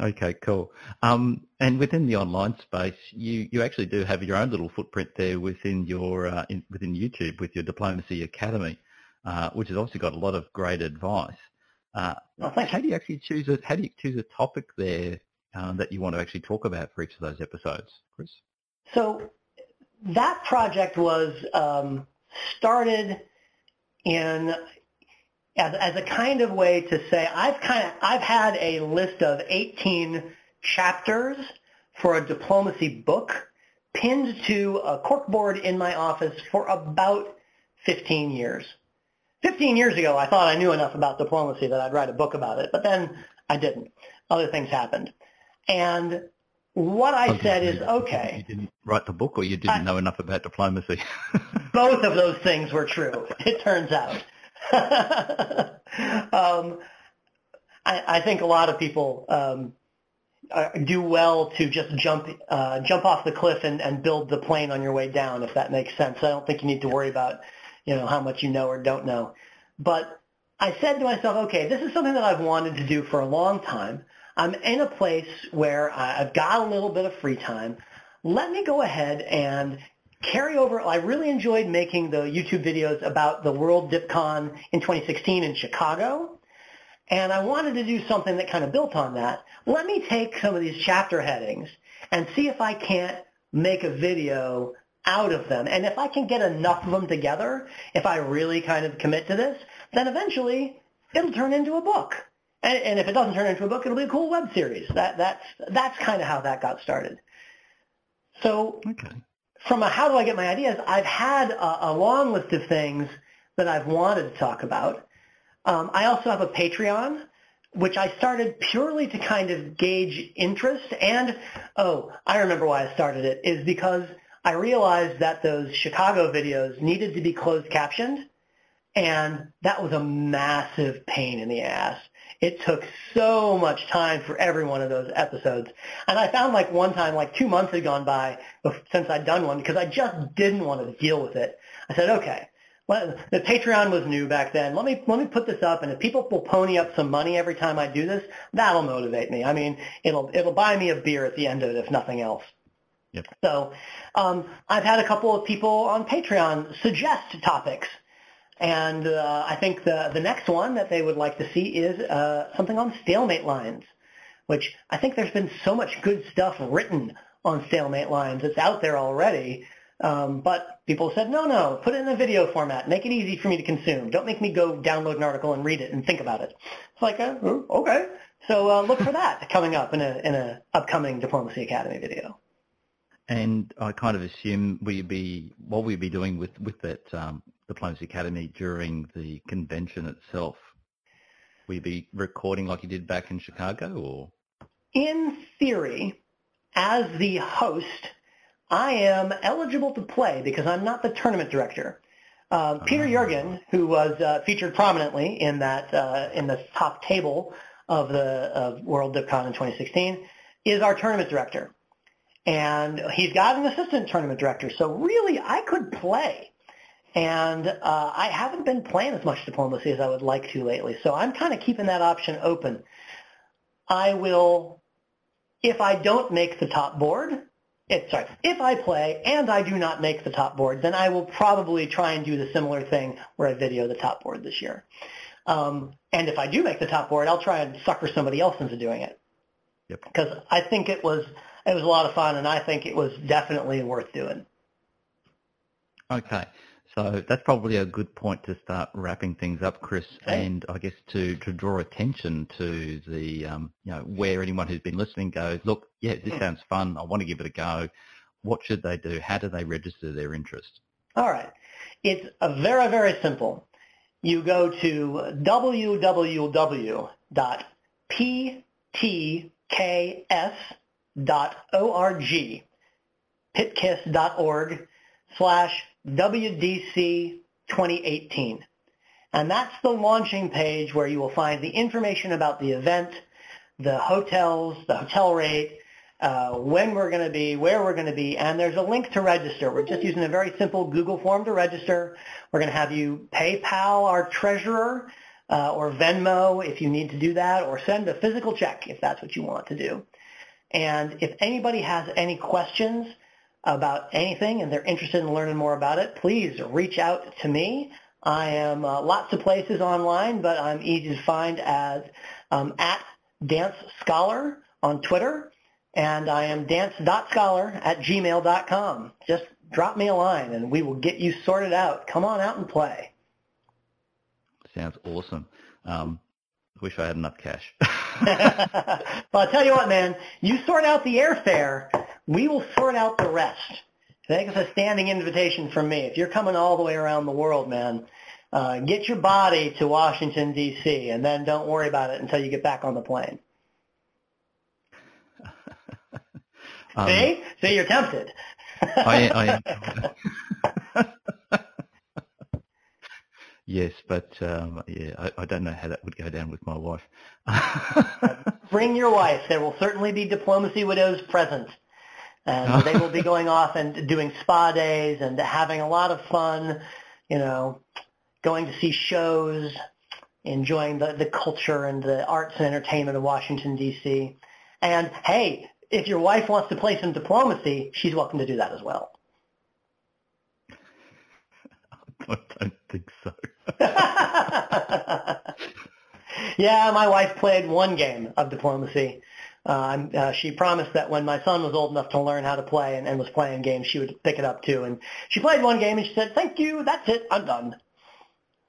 Okay, cool. And within the online space, you actually do have your own little footprint there within your within YouTube with your Diplomacy Academy, which has obviously got a lot of great advice. How do you actually choose a topic there that you want to actually talk about for each of those episodes, Chris? So that project was started in as a kind of way to say I've had a list of 18 chapters for a diplomacy book pinned to a corkboard in my office for about 15 years. 15 years ago, I thought I knew enough about diplomacy that I'd write a book about it, but then I didn't. Other things happened. And what I said is, okay. You didn't write the book or you didn't know enough about diplomacy? Both of those things were true, it turns out. I think a lot of people do well to just jump off the cliff and build the plane on your way down, if that makes sense. I don't think you need to worry about how much you know or don't know. But I said to myself, okay, this is something that I've wanted to do for a long time. I'm in a place where I've got a little bit of free time. Let me go ahead and carryover, I really enjoyed making the YouTube videos about the World DipCon in 2016 in Chicago, and I wanted to do something that kind of built on that. Let me take some of these chapter headings and see if I can't make a video out of them. And if I can get enough of them together, if I really kind of commit to this, then eventually it'll turn into a book. And if it doesn't turn into a book, it'll be a cool web series. That's kind of how that got started. So from a how do I get my ideas, I've had a long list of things that I've wanted to talk about. I also have a Patreon, which I started purely to kind of gauge interest. And, oh, I remember why I started it, is because I realized that those Chicago videos needed to be closed captioned, and that was a massive pain in the ass. It took so much time for every one of those episodes. And I found like one time, like 2 months had gone by since I'd done one because I just didn't want to deal with it. I said, okay, well, the Patreon was new back then. Let me put this up, and if people will pony up some money every time I do this, that'll motivate me. I mean, it'll buy me a beer at the end of it, if nothing else. Yep. So I've had a couple of people on Patreon suggest topics. And I think the next one that they would like to see is something on stalemate lines, which I think there's been so much good stuff written on stalemate lines. It's out there already, but people said, no, put it in a video format. Make it easy for me to consume. Don't make me go download an article and read it and think about it. It's like, okay. So look for that coming up in an upcoming Diplomacy Academy video. And I kind of assume what will you be doing with that Diplomacy Academy during the convention itself? Will you be recording like you did back in Chicago, or? In theory, as the host, I am eligible to play because I'm not the tournament director. Peter Jurgen, who was featured prominently in that in the top table of the World DipCon in 2016, is our tournament director. And he's got an assistant tournament director, so really I could play. And I haven't been playing as much Diplomacy as I would like to lately, so I'm kind of keeping that option open. I will, if I don't make the top board, if I play and I do not make the top board, then I will probably try and do the similar thing where I video the top board this year. And if I do make the top board, I'll try and sucker somebody else into doing it. Yep. Because I think it was a lot of fun, and I think it was definitely worth doing. Okay. So that's probably a good point to start wrapping things up, Chris, and I guess to draw attention to the, where anyone who's been listening goes, look, yeah, this sounds fun. I want to give it a go. What should they do? How do they register their interest? All right. It's very, very simple. You go to www.ptks.org, pitkiss.org/WDC2018, and that's the launching page where you will find the information about the event, the hotels, the hotel rate, when we're going to be, where we're going to be, and there's a link to register. We're just using a very simple Google form to register. We're going to have you PayPal our treasurer or Venmo if you need to do that, or send a physical check if that's what you want to do. And if anybody has any questions about anything and they're interested in learning more about it, please reach out to me. I am lots of places online, but I'm easy to find as at Dance Scholar on Twitter, and I am dance.scholar@gmail.com. Just drop me a line, and we will get you sorted out. Come on out and play. Sounds awesome. Wish I had enough cash. Well, I'll tell you what, man. You sort out the airfare. We will sort out the rest. That is a standing invitation from me. If you're coming all the way around the world, man, get your body to Washington, D.C., and then don't worry about it until you get back on the plane. See? See, you're tempted. I am. Yes, but I don't know how that would go down with my wife. Bring your wife. There will certainly be diplomacy widows present. And they will be going off and doing spa days and having a lot of fun, going to see shows, enjoying the culture and the arts and entertainment of Washington, D.C. And, hey, if your wife wants to play some diplomacy, she's welcome to do that as well. I don't think so. Yeah, my wife played one game of diplomacy. She promised that when my son was old enough to learn how to play and was playing games, she would pick it up too. And she played one game and she said, "Thank you, that's it, I'm done."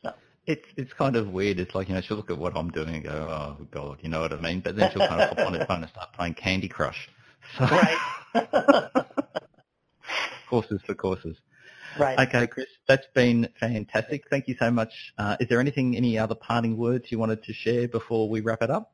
So. It's kind of weird. It's like, you know, she'll look at what I'm doing and go, "Oh God," you know what I mean? But then she'll kind of hop on her phone and start playing Candy Crush. So. Right. Courses for courses. Right. Okay, Chris, that's been fantastic. Thank you so much. Is there any other parting words you wanted to share before we wrap it up?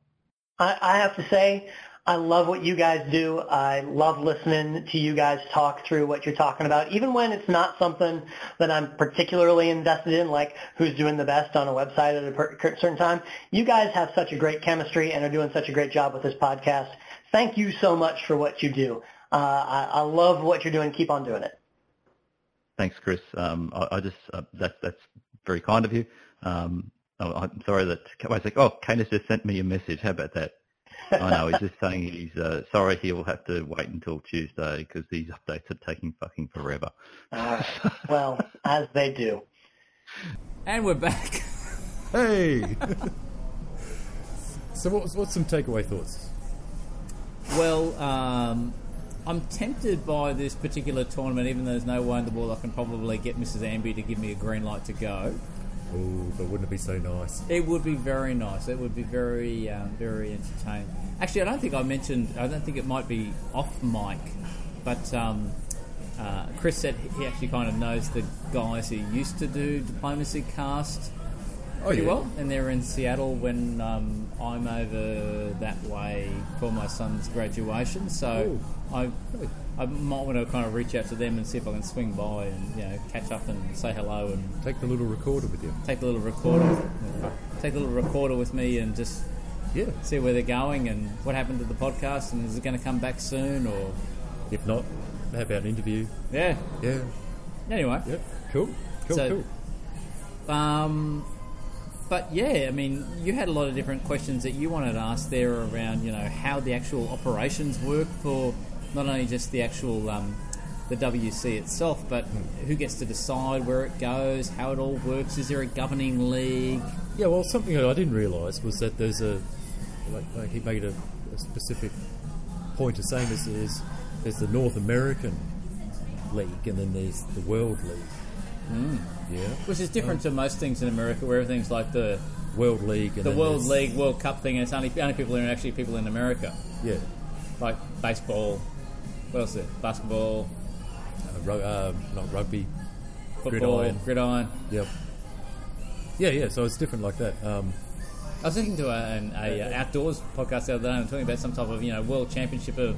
I have to say, I love what you guys do. I love listening to you guys talk through what you're talking about, even when it's not something that I'm particularly invested in, like who's doing the best on a website at a certain time. You guys have such a great chemistry and are doing such a great job with this podcast. Thank you so much for what you do. I love what you're doing. Keep on doing it. Thanks, Chris. That's very kind of you. I'm sorry that I was like, oh, Canis just sent me a message. How about that? I know, he's just saying he's sorry he'll have to wait until Tuesday because these updates are taking fucking forever. Well, as they do. And we're back. Hey! So what's some takeaway thoughts? Well, I'm tempted by this particular tournament, even though there's no way in the world I can probably get Mrs. Amby to give me a green light to go. Oh, but wouldn't it be so nice? It would be very nice. It would be very, very entertaining. Actually, I don't think it might be off mic, but Chris said he actually kind of knows the guys who used to do Diplomacy Cast well, and they're in Seattle when I'm over that way for my son's graduation, so I might want to kind of reach out to them and see if I can swing by and, you know, catch up and say hello and take the little recorder with you. Take the little recorder with me and just see where they're going and what happened to the podcast and is it going to come back soon, or if not, how about an interview? Yeah. Anyway, cool. But yeah, I mean, you had a lot of different questions that you wanted to ask there around, you know, how the actual operations work for not only just the actual the WC itself, but who gets to decide where it goes, how it all works, is there a governing league? Yeah, well, something that I didn't realise was that there's like he made a specific point of saying this is there's the North American League and then there's the World League. Mm. Yeah. Which is different to most things in America, where everything's like the World League, and the World League, World Cup thing, and it's only people who are actually people in America. Yeah, like baseball. What else is it? Basketball. Not rugby. Football. Gridiron. Yep. Yeah. So it's different like that. I was listening to an outdoors podcast the other day, and I'm talking about some type of, you know, world championship of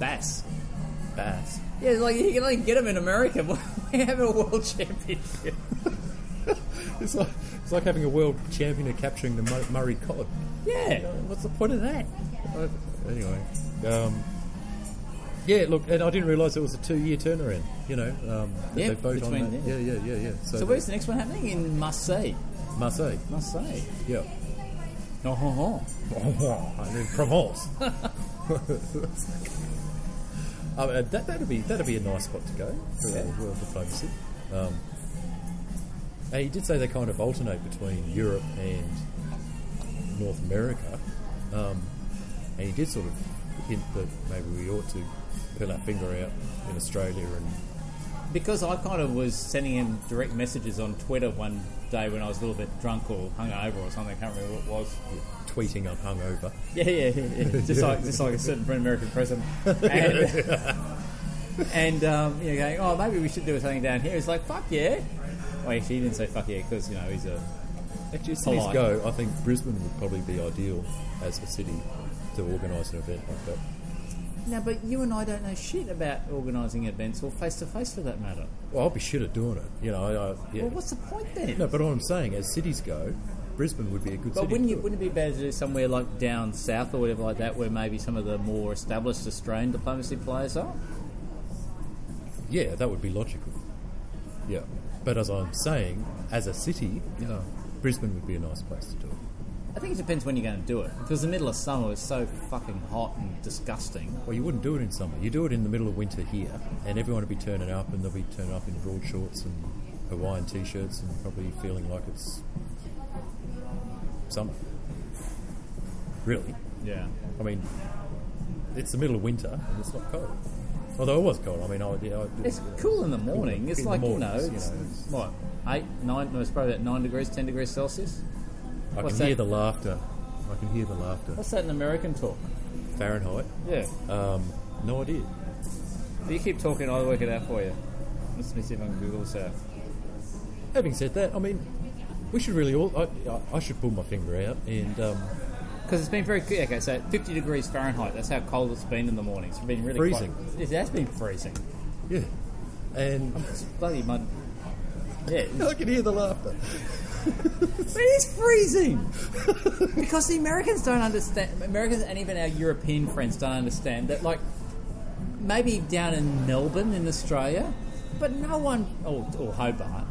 bass. Bass. Yeah, like you can only get them in America. We have a world championship. It's like having a world champion of capturing the Murray cod. Yeah. What's the point of that? Anyway, look, and I didn't realise it was a 2-year turnaround. You know, they vote on that. Yeah. So where's the next one happening? In Marseille. Marseille. Yeah. And in Provence. That'd be a nice spot to go for world diplomacy. And he did say they kind of alternate between Europe and North America, and he did sort of hint that maybe we ought to put our finger out in Australia. And because I kind of was sending him direct messages on Twitter one day when I was a little bit drunk or hungover or something, I can't remember what it was. Tweeting I'm hungover. Yeah. Just like a certain American president. And you know, going, oh, maybe we should do something down here. It's like, fuck yeah. Well, actually, he didn't say fuck yeah because, you know, he's a... Actually, as soon as go, I think Brisbane would probably be ideal as a city to organise an event like that. No, but you and I don't know shit about organising events or face-to-face for that matter. Well, I'll be shit at doing it. You know, Well, what's the point then? No, but what I'm saying, as cities go... Brisbane would be a good city. But wouldn't it be better to do somewhere like down south or whatever like that, where maybe some of the more established Australian diplomacy players are? Yeah, that would be logical. Yeah. But as I'm saying, as a city, you know, Brisbane would be a nice place to do it. I think it depends when you're going to do it, because the middle of summer is so fucking hot and disgusting. Well, you wouldn't do it in summer. You do it in the middle of winter here, and everyone would be turning up, and they'll be turning up in broad shorts and Hawaiian t-shirts and probably feeling like it's summer. Really? Yeah. I mean, it's the middle of winter and it's not cold. Although it was cold. I mean, it's cool in the morning. It's like, it's what, 8, 9, it's probably about 9 degrees, 10 degrees Celsius. I can hear the laughter. What's that in American talk? Fahrenheit? Yeah. No idea. If you keep talking, I'll work it out for you. Let's see if I can Google this out. Having said that, I mean, we should really all... I should pull my finger out and... Because it's been very good. Okay, so 50 degrees Fahrenheit. That's how cold it's been in the morning. It's been really freezing. It has been freezing. Yeah, and it's bloody mud. Yeah, I can hear the laughter. It is freezing because the Americans don't understand. Americans and even our European friends don't understand that. Like maybe down in Melbourne in Australia, but no one, or Hobart,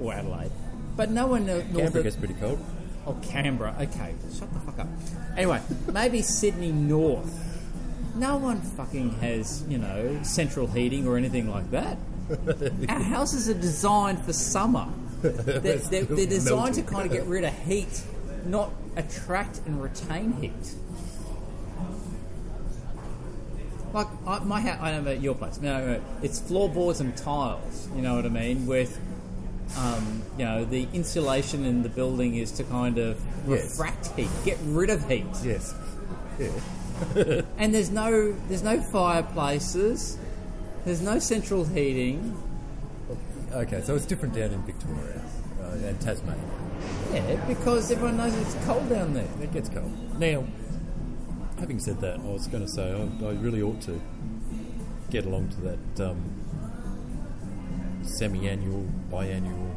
or Adelaide, but no one. Canberra gets pretty cold. Oh, Canberra. Okay, shut the fuck up. Anyway, maybe Sydney North. No one fucking has, central heating or anything like that. Our houses are designed for summer. They're designed to kind of get rid of heat, not attract and retain heat. Like, my house, I don't know about your place. No, it's floorboards and tiles, you know what I mean, with... the insulation in the building is to kind of refract heat, get rid of heat. Yes. Yeah. And there's no fireplaces, there's no central heating. Okay, so it's different down in Victoria and Tasmania. Yeah, because everyone knows it's cold down there. It gets cold. Now, having said that, I was going to say I really ought to get along to that. Semi-annual, biannual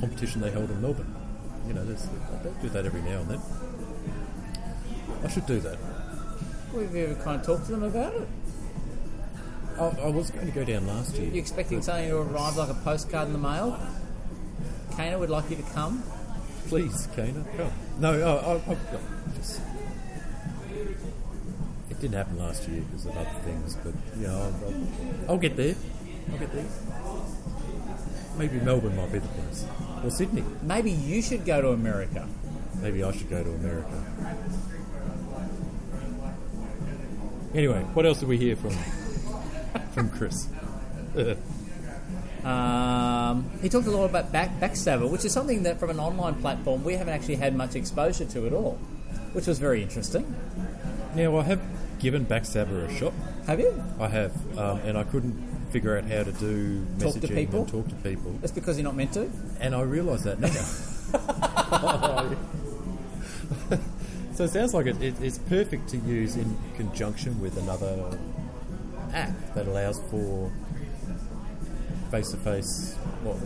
competition they held in Melbourne. They do that every now and then. I should do that. Well, have you ever kind of talked to them about it? I was going to go down last year. You expecting something to arrive like a postcard in the mail? Kana would like you to come. Please, Kana, come. No, it didn't happen last year because of other things, but I'll get there. Look at these. Maybe Melbourne might be the place. Or Sydney. Maybe you should go to America. Maybe I should go to America. Anyway, what else did we hear from Chris? He talked a lot about Backstabber, which is something that from an online platform we haven't actually had much exposure to at all, which was very interesting. Now, I have given Backstabber a shot. Have you? I have, and I couldn't figure out how to do messaging and talk to people. That's because you're not meant to. And I realise that now. So it sounds like it's perfect to use in conjunction with another app that allows for face-to-face. Well,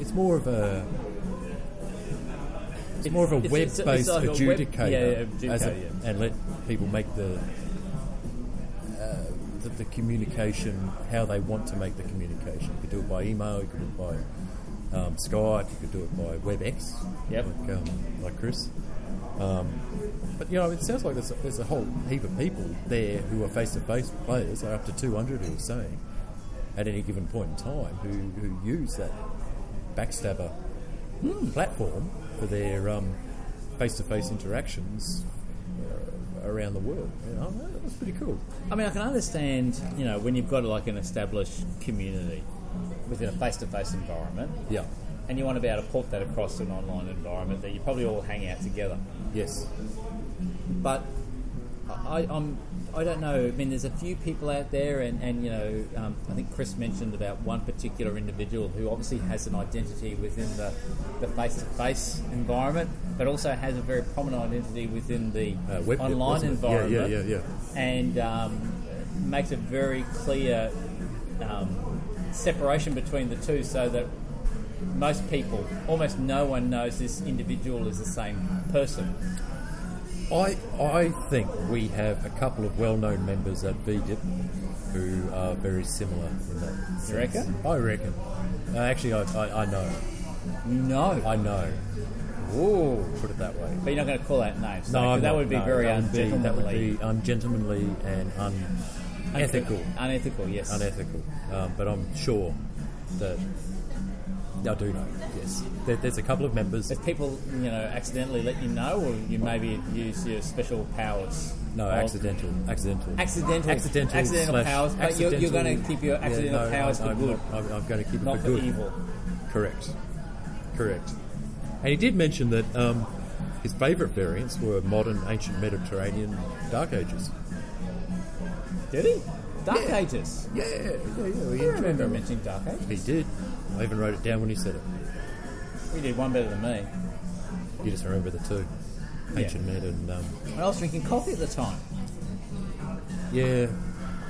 it's more of a web-based adjudicator, and let people make the communication how they want to make the communication. You could do it by email, you could do it by Skype, you could do it by WebEx. Yep. Like Chris. But it sounds like there's a whole heap of people there who are face-to-face players, like up to 200 who are saying at any given point in time who use that Backstabber platform for their face-to-face interactions around the world. That was pretty cool. I mean, I can understand, when you've got like an established community within a face-to-face environment. Yeah. And you want to be able to port that across to an online environment that you probably all hang out together. Yes. But I don't know. I mean, there's a few people out there and I think Chris mentioned about one particular individual who obviously has an identity within the face-to-face environment, but also has a very prominent identity within the online environment. Yeah. And makes a very clear separation between the two so that most people, almost no one knows this individual is the same person. I think we have a couple of well-known members at WebDip who are very similar in that sense. You reckon? I reckon. Actually, I know. You know? I know. Ooh. Put it that way. But you're not going to call out names. No, I'm that would be very ungentlemanly. That would be ungentlemanly and unethical. Unethical, yes. But I'm sure that I do know, yes. There's a couple of members. If people, you know, accidentally let you know, or you maybe use your special powers? No, accidental powers. But you're going to keep your accidental powers for good. I'm going to keep it for good. Not for evil. Correct. And he did mention that his favourite variants were modern, ancient Mediterranean, Dark Ages. Did he? Dark Ages? Yeah. I remember mentioning Dark Ages. He did. I even wrote it down when he said it. You did one better than me. You just remember the two. Ancient Med and... I was drinking coffee at the time. Yeah.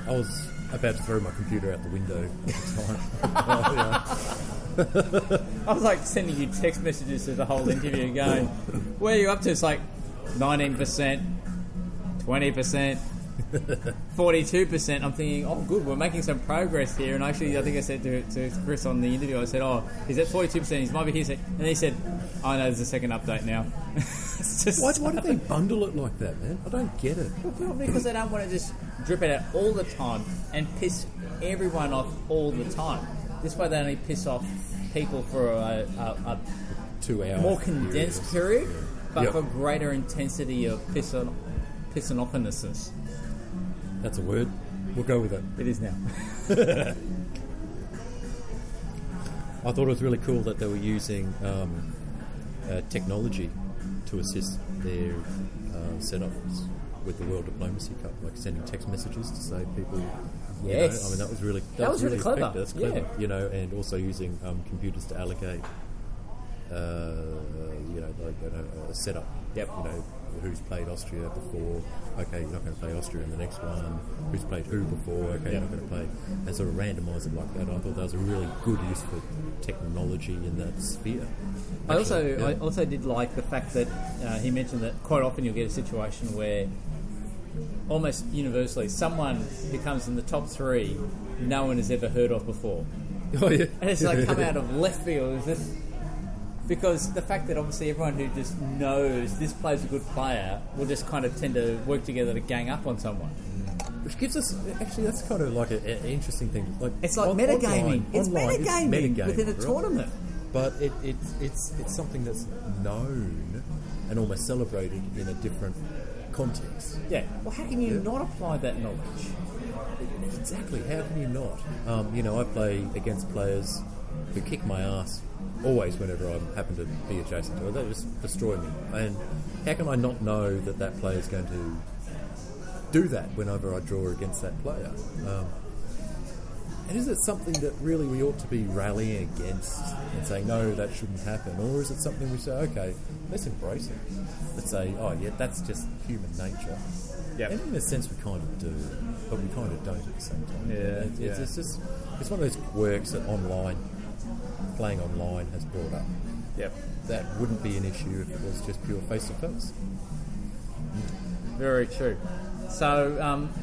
I was about to throw my computer out the window at the time. I was like sending you text messages through the whole interview going, where are you up to? It's like 19%, 20%. 42%. I'm thinking, oh, good, we're making some progress here. And actually, I think I said to Chris on the interview, I said, oh, he's at 42%. He might be here. And he said, oh, no, there's a second update now. Why do they bundle it like that, man? I don't get it. Well, probably because they don't want to just drip it out all the time and piss everyone off all the time. This way, they only piss off people for a 2 hour more condensed period, but for greater intensity of pissing offinesses. That's a word. We'll go with it. It is now. I thought it was really cool that they were using technology to assist their setups with the World Diplomacy Cup, like sending text messages to say people. Yes. You know, I mean, that was really clever. That's clever. Yeah. You know, and also using computers to allocate. A setup. Yep. You know, who's played Austria before? Okay, you're not going to play Austria in the next one. Who's played who before? Okay, you're not going to play. And sort of randomise it like that. I thought that was a really good use for technology in that sphere. I also did like the fact that he mentioned that quite often you'll get a situation where almost universally someone who comes in the top three no one has ever heard of before. Oh yeah. And it's like come out of left field. Is this? Because the fact that obviously everyone who just knows this player's a good player will just kind of tend to work together to gang up on someone. Which gives us... Actually, that's kind of like an interesting thing. Like it's like metagaming. It's metagaming within a tournament. But it's something that's known and almost celebrated in a different context. Yeah. Well, how can you not apply that knowledge? Exactly. How can you not? I play against players who kick my ass always whenever I happen to be adjacent to it. They just destroy me. And how can I not know that that player is going to do that whenever I draw against that player? And is it something that really we ought to be rallying against and saying, no, that shouldn't happen? Or is it something we say, okay, let's embrace it. Let's say, oh, yeah, that's just human nature. Yep. And in a sense we kind of do, but we kind of don't at the same time. Yeah, it's one of those quirks that playing online has brought up. Yep. That wouldn't be an issue if it was just pure face-to-face. Very true. So,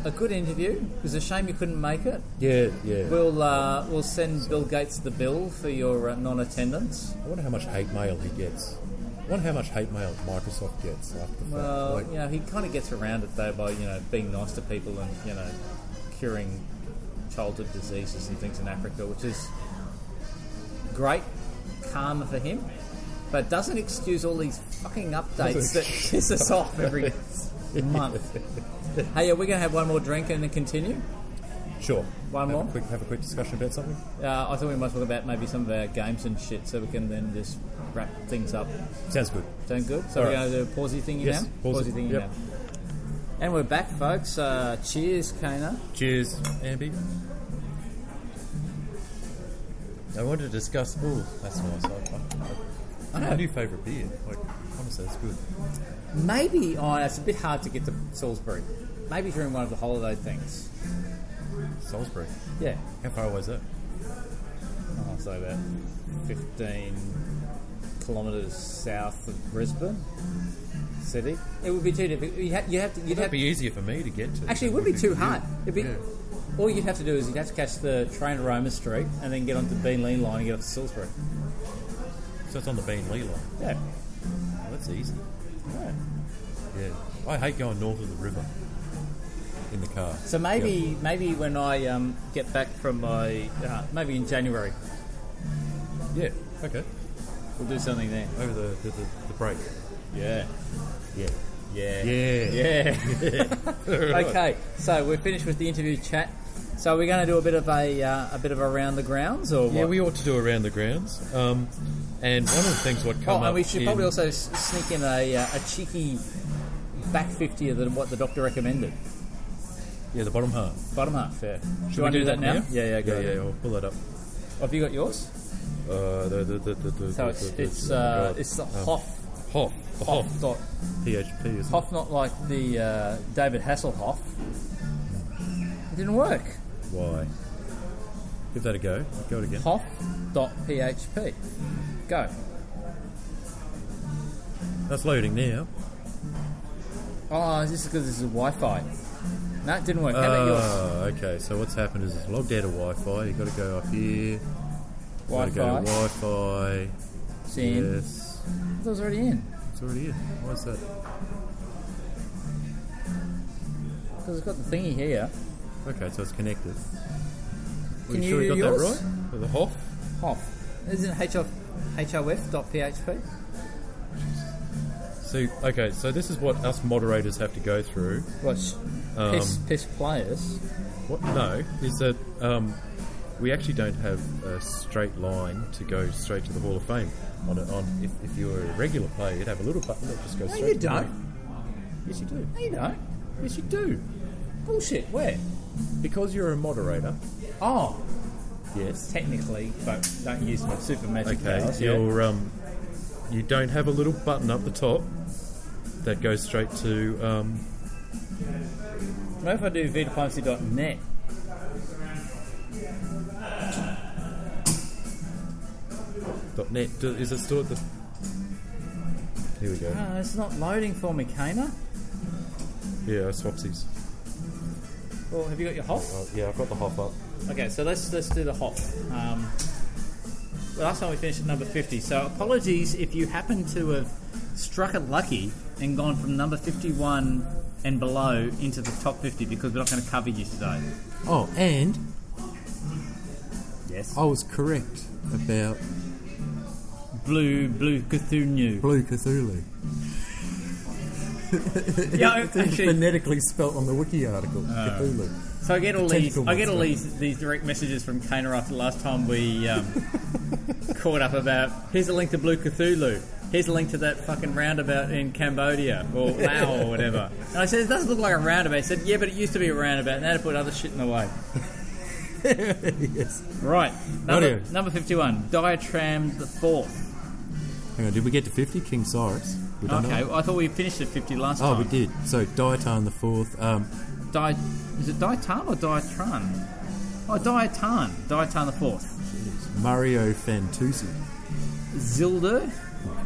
a good interview. It was a shame you couldn't make it. Yeah. We'll send Bill Gates the bill for your non-attendance. I wonder how much hate mail he gets. I wonder how much hate mail Microsoft gets after the fact. Well, he kind of gets around it, though, by, being nice to people and, curing childhood diseases and things in Africa, which is... great karma for him, but doesn't excuse all these fucking updates that piss us off every month. Hey, are we going to have one more drink and then continue? Sure. One more? Have a quick discussion about something? I thought we might talk about maybe some of our games and shit so we can then just wrap things up. Sounds good. Sound good? So we're going to do a pausey thingy now? Pausey thingy now. And we're back, folks. Cheers, Kana. Cheers, Ambi. I want to discuss... Oh, that's nice. I know. My new favourite beer. Honestly, it's good. Maybe... Oh, it's a bit hard to get to Salisbury. Maybe during one of the holiday things. Salisbury? Yeah. How far away is that? Oh, so about 15 kilometres south of Brisbane city. It would be too difficult. It'd be easier for me to get to. Actually, it would be too hard. It'd be... Yeah. All you'd have to do is you'd have to catch the train to Roma Street and then get onto the Beenleigh line and get up to Salisbury. So it's on the Beenleigh line? Yeah. Well, that's easy. Yeah. I hate going north of the river in the car. So maybe when I get back from my... maybe in January, Yeah, okay. We'll do something there. Over the break. Yeah. Yeah. Yeah. Yeah. Yeah. Yeah. Okay, so we're finished with the interview chat. So we're going to do a bit of a round the grounds, or what? Yeah, we ought to do a round the grounds. And one of the things what come up. And we should probably also sneak in a cheeky back 50 of what the doctor recommended. Yeah, the bottom half. Bottom half. Yeah. Should we do that now? Yeah. Go ahead. Yeah. We'll pull that up. Have you got yours? So it's the Hoff. Hoff.php is Hoff, not like the David Hasselhoff. It didn't work. Why? Give that a go. Go it again. Hoff.php. Go. That's loading now. Oh, is this because this is Wi-Fi? No, it didn't work. How about yours? Okay. So what's happened is it's logged out of Wi-Fi. You've got to go up here. Wi-Fi. It's in. Yes. I thought it was already in. It's already in. Why is that? Because it's got the thingy here. Okay, so it's connected. Can you sure you got yours? That right? Or the Hoff? Hoff. Isn't it hrf.php? So, okay, so this is what us moderators have to go through. What? Piss players? What? No, is that... we actually don't have a straight line to go straight to the Hall of Fame. If you were a regular player, you'd have a little button that just goes straight. No, you don't. Yes, you do. No, you don't. Yes, you do. Bullshit. Where? Because you're a moderator. Oh. Yes. Technically, but don't use my super magic powers. Okay, you don't have a little button up the top that goes straight to. What if I do vdiplomacy.net? .net. Is it still at the... Here we go. No, it's not loading for me, Kana. Yeah, swapsies. Well, have you got your Hoff? Yeah, I've got the Hoff up. Okay, so let's do the Hoff. Last time we finished at number 50, so apologies if you happen to have struck it lucky and gone from number 51 and below into the top 50, because we're not going to cover you today. Oh, and... Yes. I was correct about... Blue Cthulhu. Blue Cthulhu. Yeah, actually, phonetically spelt on the wiki article. Cthulhu. So I get all these direct messages from Kana after last time we caught up about. Here's a link to Blue Cthulhu. Here's a link to that fucking roundabout in Cambodia or Laos or whatever. And I said, it doesn't look like a roundabout. He said, yeah, but it used to be a roundabout, and they had to put other shit in the way. Yes. Right. Number 51. Diatram the Fourth. Hang on, did we get to 50? King Cyrus. Okay, well, I thought we finished at 50 last time. Oh, we did. So, Diatan the Fourth. Is it Diatan or Diatran? Oh, Diatan. Diatan the Fourth. Jeez. Mario Fantuzzi. Zilder.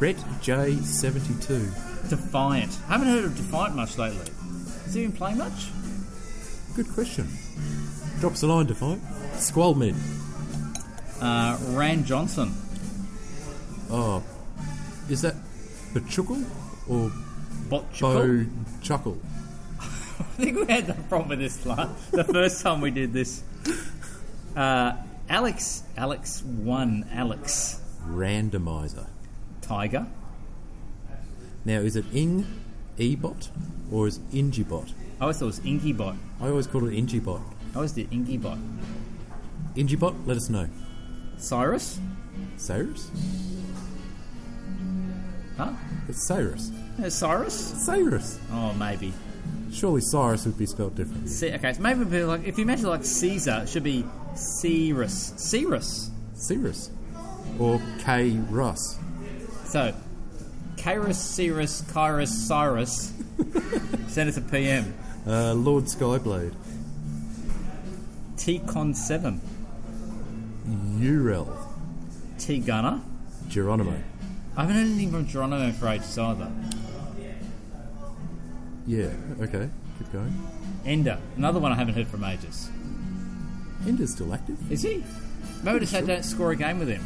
Brett J72. Defiant. I haven't heard of Defiant much lately. Has he been playing much? Good question. Drops a line, Defiant. Squallmid. Rand Johnson. Oh. Is that Bachuckle or Bo-chuckle? I think we had that problem with this the first time we did this. Alex. Randomizer. Tiger. Now, is it Ing E-bot or is Ingibot? I always thought it was Ingibot. I always called it Ingibot. I always did Ingibot. Ingibot, let us know. Cyrus? Huh? It's Cyrus. Yeah, Cyrus. Oh, maybe. Surely Cyrus would be spelled differently. Okay, so maybe like, if you imagine like Caesar, it should be Cyrus. Or K-Rus. So, K-Rus, Cyrus, Kyrus, Cyrus. Send us a PM. Lord Skyblade. T-Con7. Urel. T-Gunner. Geronimo. Yeah. I haven't heard anything from Geronimo for ages either. Yeah, okay. Keep going. Ender. Another one I haven't heard from ages. Ender's still active. Is he? Maybe just don't score a game with him.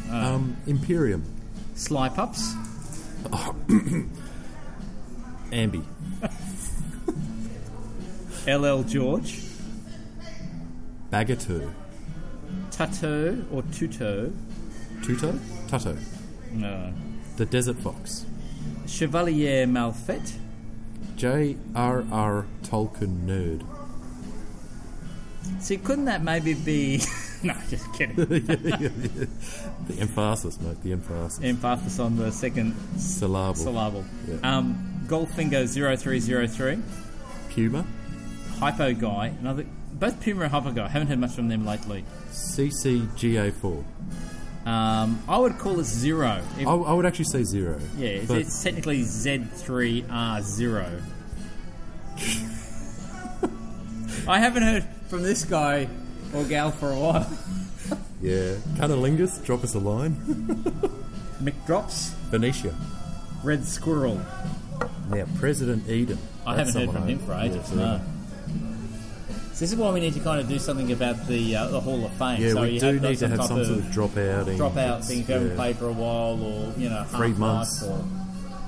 Imperium. Slypups. Oh. Ambi. LL George. Bagatoo. Tattoo or Tuto. Tuto? Tutto. No. The Desert Fox. Chevalier Malfette. J.R.R. Tolkien nerd. See, couldn't that maybe be... No, just kidding. The emphasis, mate, the emphasis. Emphasis on the second... syllable. Syllable. Yeah. Goldfinger 0303. Puma. Hypo Guy. Another... Both Puma and Hypo Guy. I haven't heard much from them lately. CCGA4. I would call it zero. If, I would actually say zero. Yeah, it's technically Z3R0. I haven't heard from this guy or gal for a while. Yeah. Cunnilingus, drop us a line. McDrops. Venetia. Red Squirrel. Now, President Eden. I haven't heard from him for ages. No. So this is why we need to kind of do something about the Hall of Fame. Yeah, so we do need to have some sort of dropout thing if you haven't played for a while, or 3 months, or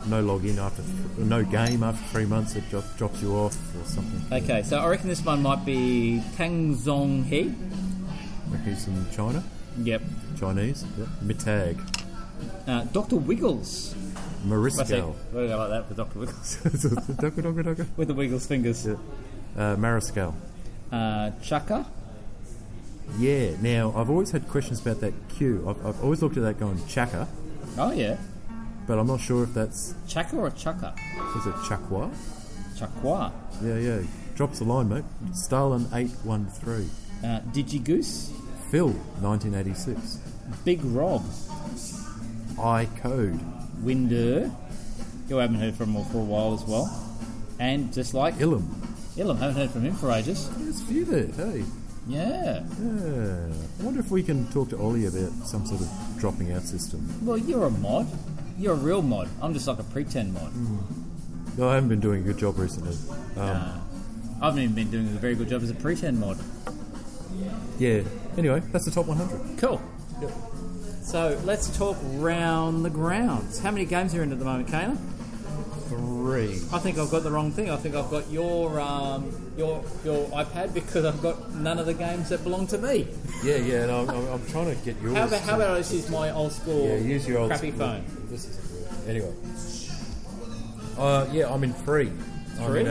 no login after no game after 3 months, it drops you off or something. Okay, so I reckon this one might be Kang Zong He. He's from China. Yep. Chinese. Yep. Mittag. Dr. Wiggles. Mariscal. What did I like that for Dr. Wiggles? With the Wiggles fingers. Yeah. Mariscal. Chaka? Yeah, now I've always had questions about that Q. I've always looked at that going Chaka. Oh, yeah. But I'm not sure if that's. Chaka or Chaka? Is it Chakwa? Chakwa. Yeah, yeah. Drops the line, mate. Stalin813. Digigoose? Phil, 1986. Big Rob. I Code. Winder. You haven't heard from him for a while as well. And just like. Ilum, haven't heard from him for ages. There's a few there, hey. Yeah. Yeah. I wonder if we can talk to Ollie about some sort of dropping out system. Well, you're a mod. You're a real mod. I'm just like a pretend mod. Mm. No, I haven't been doing a good job recently. I haven't even been doing a very good job as a pretend mod. Yeah. Anyway, that's the top 100. Cool. Yep. So, let's talk round the grounds. How many games are you in at the moment, Kayla? 3. I think I've got the wrong thing. I think I've got your iPad because I've got none of the games that belong to me. Yeah, yeah. No, I'm trying to get yours. How about I just use my old school? Yeah, use your old crappy phone. This is weird. Anyway. Yeah, I'm in 3. I'm in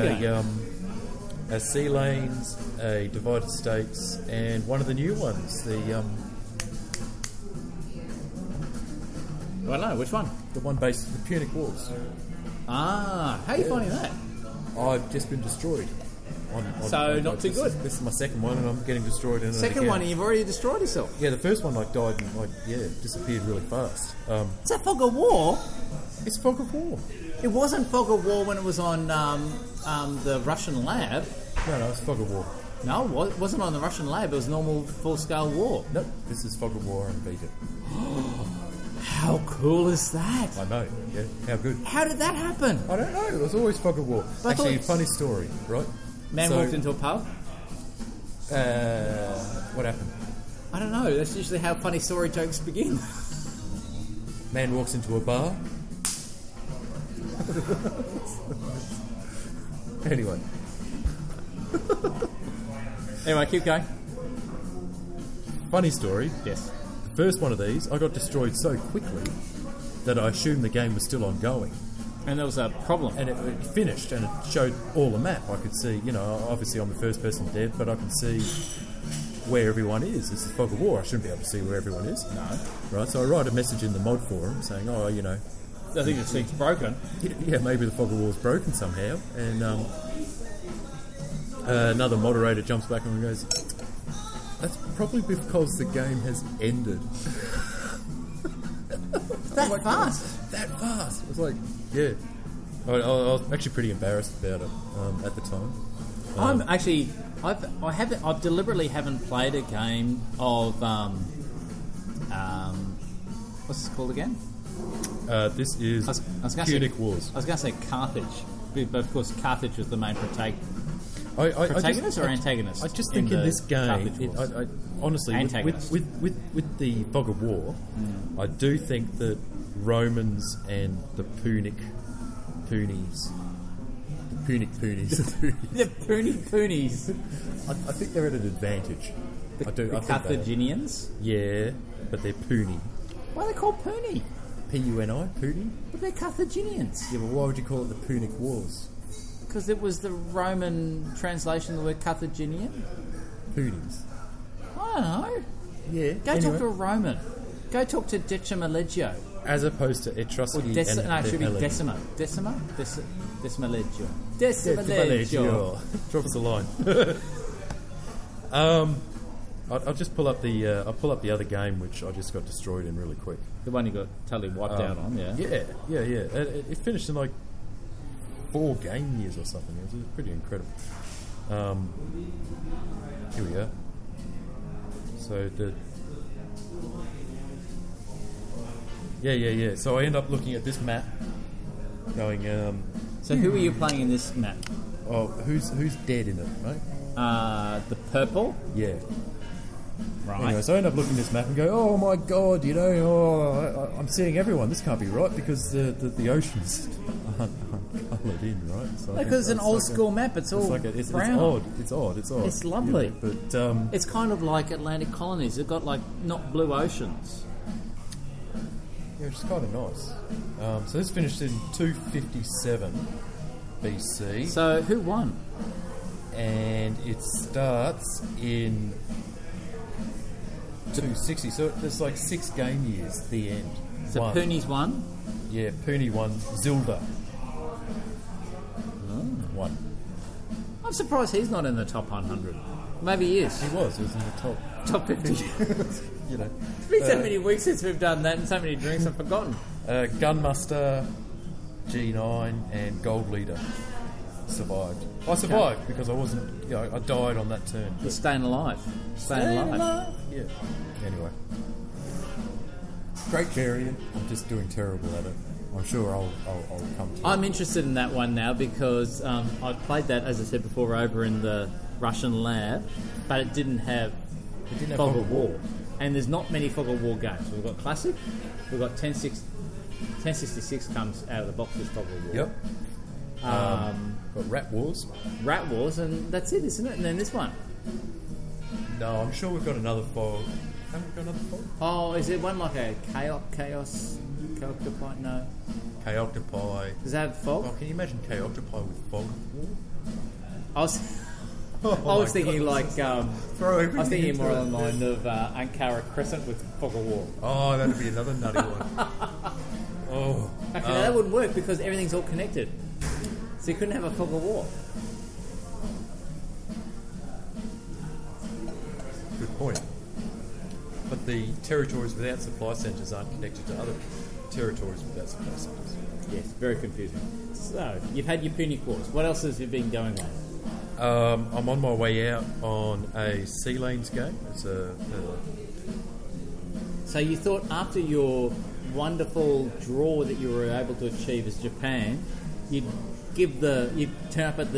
a Sea Lanes, a Divided States, and one of the new ones. I don't know which one. The one based on the Punic Wars. Ah, how are you finding that? I've just been destroyed. Not too good. This is my second one, and I'm getting destroyed. Second one, and you've already destroyed yourself. Yeah, the first one like died and disappeared really fast. Is that Fog of War? It's Fog of War. It wasn't Fog of War when it was on the Russian lab. No, it's Fog of War. No, it wasn't on the Russian lab. It was normal full-scale war. No, this is Fog of War and beat it. How cool is that? I know, yeah. How good. How did that happen? I don't know. It was always Fog of War. But actually, funny story, right? Man walked into a pub? What happened? I don't know. That's usually how funny story jokes begin. Man walks into a bar. Anyway. Anyway, keep going. Funny story. Yes. First one of these, I got destroyed so quickly that I assumed the game was still ongoing. And that was a problem. And it finished, and it showed all the map. I could see, obviously I'm the first person dead, but I can see where everyone is. This is Fog of War. I shouldn't be able to see where everyone is. No. Right, so I write a message in the mod forum saying, I think this thing's broken. Yeah, maybe the Fog of War's broken somehow. And another moderator jumps back and goes... That's probably because the game has ended. That fast. It was like, yeah. I was actually pretty embarrassed about it at the time. I deliberately haven't played a game of what's this called again? This is Punic Wars. I was going to say Carthage, but of course Carthage was the main protagonist. Protagonist or antagonist? I just think in this game, honestly, with the Fog of War, I do think that Romans and the Punic Poonies. I think they're at an advantage. The Carthaginians? Yeah, but they're Poonie. Why are they called Puni? P-U-N-I, Puni? But they're Carthaginians. Yeah, but why would you call it the Punic Wars? Because it was the Roman translation of the word Carthaginian. Punies. I don't know. Yeah. Go talk to a Roman. Go talk to Decima Legio. As opposed to Etruscan. Decima. Decima? Decima Legio. Decima Legio. Drop us a line. I'll just pull up the I'll pull up the other game which I just got destroyed in really quick. The one you got totally wiped out on, yeah. Yeah. It finished in like 4 game years or something. It was pretty incredible. Here we go. So the So I end up looking at this map, going. So who are you playing in this map? Oh, who's dead in it, right? The purple. Yeah. Right. Anyway, so I end up looking at this map and go, oh my god, you know, I'm seeing everyone. This can't be right because the oceans aren't coloured in, right? So because it's an old school map. It's all brown. It's odd. It's odd. It's lovely. Yeah, but it's kind of like Atlantic colonies. They've got like not blue oceans. Yeah, which is kind of nice. So this finished in 257 BC. So who won? And it starts in 260, so it's like 6 game years, the end. So Puni's won? Yeah, Puni won. Zilda won. I'm surprised he's not in the top 100. Maybe he is. He was in the top 50. You know, it's been so many weeks since we've done that and so many drinks I've forgotten. Gunmuster, G9 and Gold Leader survived. I survived because I wasn't, you know, I died on that turn. You're staying alive. Staying alive. Yeah. Anyway. Great variant. I'm just doing terrible at it. I'm sure I'll come to I'm interested in that one now because I played that, as I said before, over in the Russian lab, but it didn't have Fog of War. And there's not many Fog of War games. We've got Classic, we've got 1066 comes out of the box as Fog of War. Yep. Got Rat Wars, and that's it, isn't it? And then this one. No, I'm sure we've got another fog. Haven't we got another fog? Oh, is it one like a K octopi? No. K octopi. Does that have fog? Oh, can you imagine K octopi with fog? I was thinking God, like I was thinking more on the line of Ankara Crescent with Fog of War. Oh, that'd be another nutty one. Oh. Okay, now that wouldn't work because everything's all connected. So you couldn't have a Fog of War. Good point. But the territories without supply centres aren't connected to other territories without supply centres. Yes, very confusing. So, you've had your Punic Wars. What else has been going on? I'm on my way out on a Sea Lanes game. It's So you thought after your wonderful draw that you were able to achieve as Japan, you'd turn up at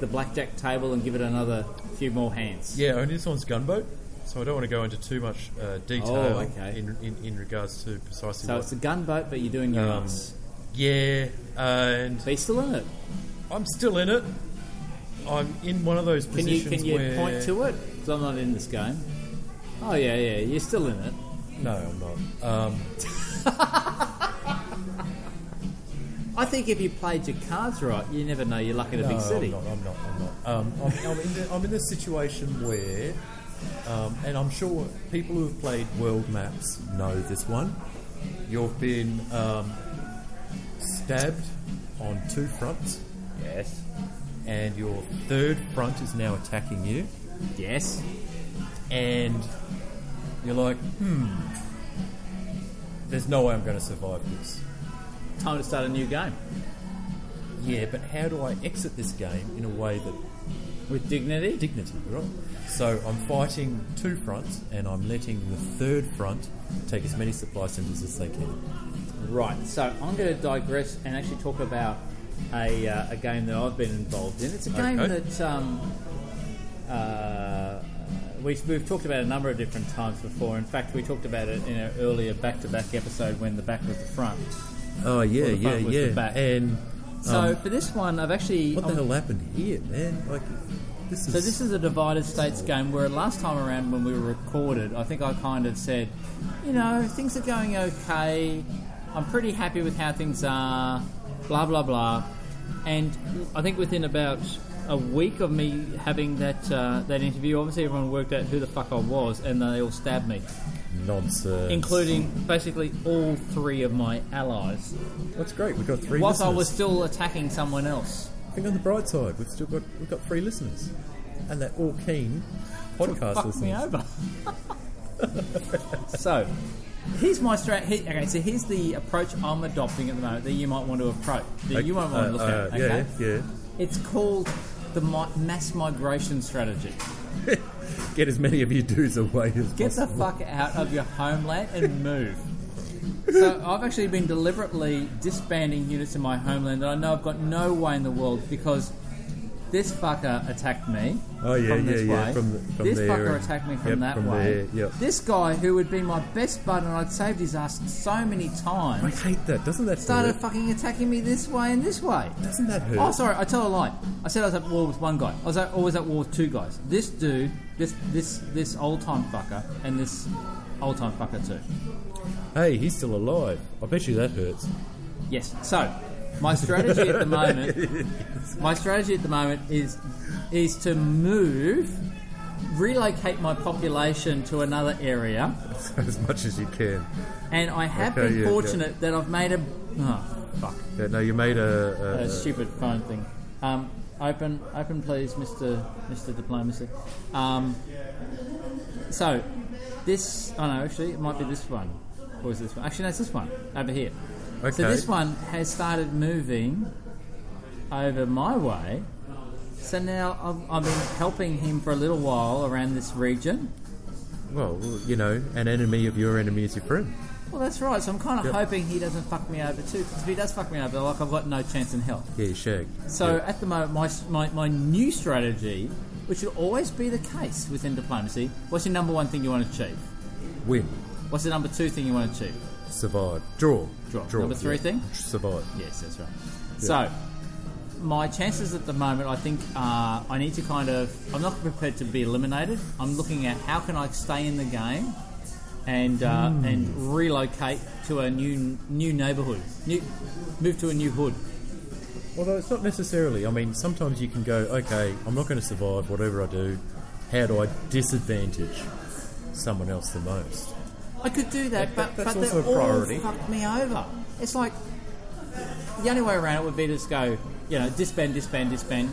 the blackjack table and give it another few more hands. Yeah, and this one's Gunboat, so I don't want to go into too much detail. Oh, okay. in regards to precisely. So it's a gunboat, but you're doing your ones. Yeah, and. Are you still in it? I'm still in it. I'm in one of those positions. Can you point to it? Because I'm not in this game. Oh yeah, you're still in it. No, I'm not. I think if you played your cards right, you never know your luck in a big city. I'm not. I'm in this situation where, and I'm sure people who have played world maps know this one. You've been stabbed on 2 fronts. Yes. And your 3rd front is now attacking you. Yes. And you're like, there's no way I'm going to survive this. Time to start a new game. Yeah, but how do I exit this game in a way that with dignity? Dignity, right? So I'm fighting 2 fronts, and I'm letting the 3rd front take as many supply centres as they can. Right. So I'm going to digress and actually talk about a game that I've been involved in. It's a game that we've talked about a number of different times before. In fact, we talked about it in our earlier back-to-back episode when the back was the front. Oh yeah, the back. And so for this one, I've actually what the hell happened here, man? Like, So this is a Divided States game where last time around when we were recorded, I think I kind of said, you know, things are going okay, I'm pretty happy with how things are, blah, blah, blah. And I think within about a week of me having that that interview, obviously everyone worked out who the fuck I was, and they all stabbed me. Nonsense. Including basically all three of my allies. That's great. We've got three. Whilst listeners. I was still attacking someone else. I think on the bright side, we've got three listeners, and they're all keen podcast listeners. Me over. So here's my strategy. Okay, so here's the approach I'm adopting at the moment that you might want to approach. That you won't want to look at. Okay? Yeah. It's called the mass migration strategy. Get as many of you dudes away as possible. Get the fuck out of your homeland and move. So I've actually been deliberately disbanding units in my homeland that I know I've got no way in the world, because this fucker attacked me from this way. This fucker attacked me from that way. This guy who would be my best bud and I'd saved his ass so many times. I hate that. Doesn't that started fucking attacking me this way and this way. Doesn't that hurt? Oh, sorry, I tell a lie. I said I was at war with one guy. I was always at war with two guys. This dude, this old time fucker, and this old time fucker too. Hey, he's still alive. I bet you that hurts. Yes. So, my strategy at the moment, is to relocate my population to another area as much as you can. And I have been fortunate that I've made a stupid phone thing. Open, please, Mr. Diplomacy. So, it might be this one. Or is this one? Actually, no, it's this one over here. Okay. So this one has started moving over my way. So now I've been helping him for a little while around this region. Well, you know, an enemy of your enemy is your friend. Well, that's right. So I'm kind of hoping he doesn't fuck me over too. Because if he does fuck me over, like, I've got no chance in hell. Yeah, you shagged. So at the moment, my new strategy, which will always be the case within diplomacy, what's your number one thing you want to achieve? Win. What's the number two thing you want to achieve? Survive. Draw. Number three thing? Survive. Yes, that's right. Yeah. So, my chances at the moment, I think, I need to I'm not prepared to be eliminated. I'm looking at how can I stay in the game and relocate to a new neighbourhood. Move to a new hood. Although it's not necessarily. I mean, sometimes you can go, okay, I'm not going to survive whatever I do. How do I disadvantage someone else the most? I could do that, but they're all fucked me over. It's like, the only way around it would be to just go, you know, disband.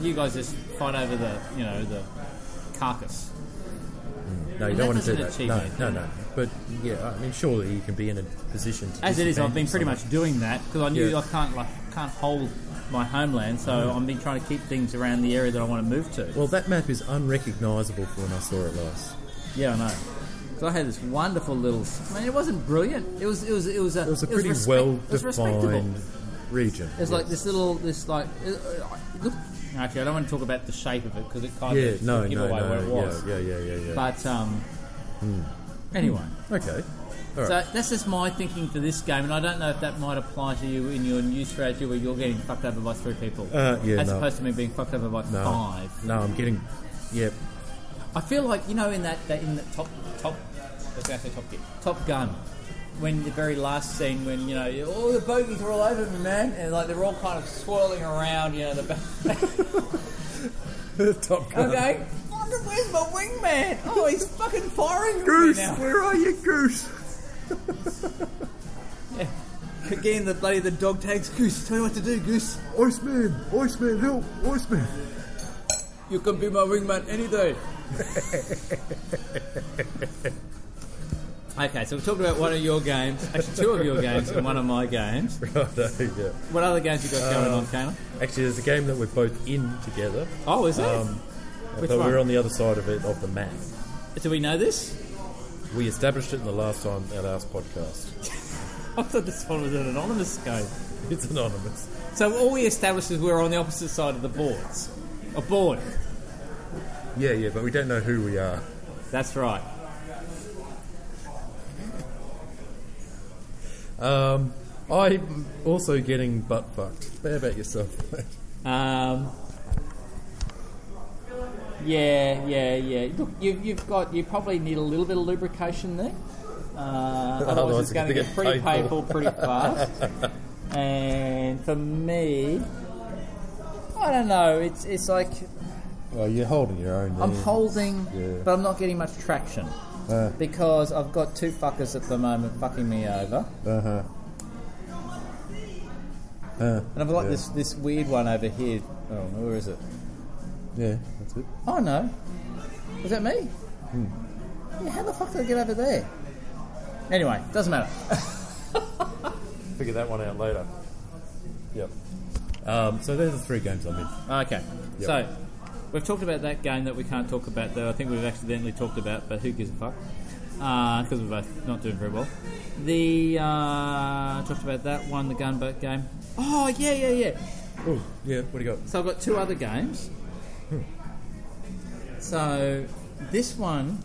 You guys just fight over the carcass. No, you don't want to do that. No. But, yeah, I mean, surely you can be in a position to... As it is, I've been pretty much doing that, because I knew I can't hold my homeland, so I've been trying to keep things around the area that I want to move to. Well, that map is unrecognisable from when I saw it last. Yeah, I know. So I had this wonderful little... I mean, it wasn't brilliant. It was a pretty well-defined region. It was like this little... Actually, I don't want to talk about the shape of it, because it kind of give away where it was. Yeah. But, anyway. Okay. All right. So that's just my thinking for this game, and I don't know if that might apply to you in your new strategy where you're getting fucked over by three people. Opposed to me being fucked over by five. No, I'm getting... Yep. I feel like, you know, Top Gun, when the very last scene when, you know, all the bogeys are all over me, man, and like they're all kind of swirling around, you know, the back. Top Gun. Okay, where's my wingman? Oh, he's fucking firing Goose, me now. Where are you, Goose? Yeah. Again, the dog tags Goose. Tell me what to do, Goose. Iceman, help, Iceman. You can be my wingman any day. Okay, so we've talked about one of your games, actually two of your games and one of my games. Righto, yeah. What other games you got going on, Kano? Actually, there's a game that we're both in together. Oh, is it? But we're on the other side of it, of the map. Do we know this? We established it in our last podcast. I thought this one was an anonymous game. It's anonymous. So all we established is we're on the opposite side of the boards. A board. Yeah, but we don't know who we are. That's right. I'm also getting butt fucked. How about yourself, mate? Yeah. Look, you probably need a little bit of lubrication there. Otherwise it's going to get pretty painful pretty fast. And for me, I don't know. It's like. Well, you're holding your own. I'm holding, but I'm not getting much traction because I've got two fuckers at the moment fucking me over. And I've got this weird one over here. Oh, where is it? Yeah, that's it. Oh no, is that me? Yeah, how the fuck did I get over there? Anyway, doesn't matter. Figure that one out later. Yep. So they're the three games I'm in. Okay. Yep. So we've talked about that game that we can't talk about, though I think we've accidentally talked about, but who gives a fuck? Because we're both not doing very well. Talked about that one, the Gunboat game. Oh yeah. Oh yeah. What do you got? So I've got two other games. So this one.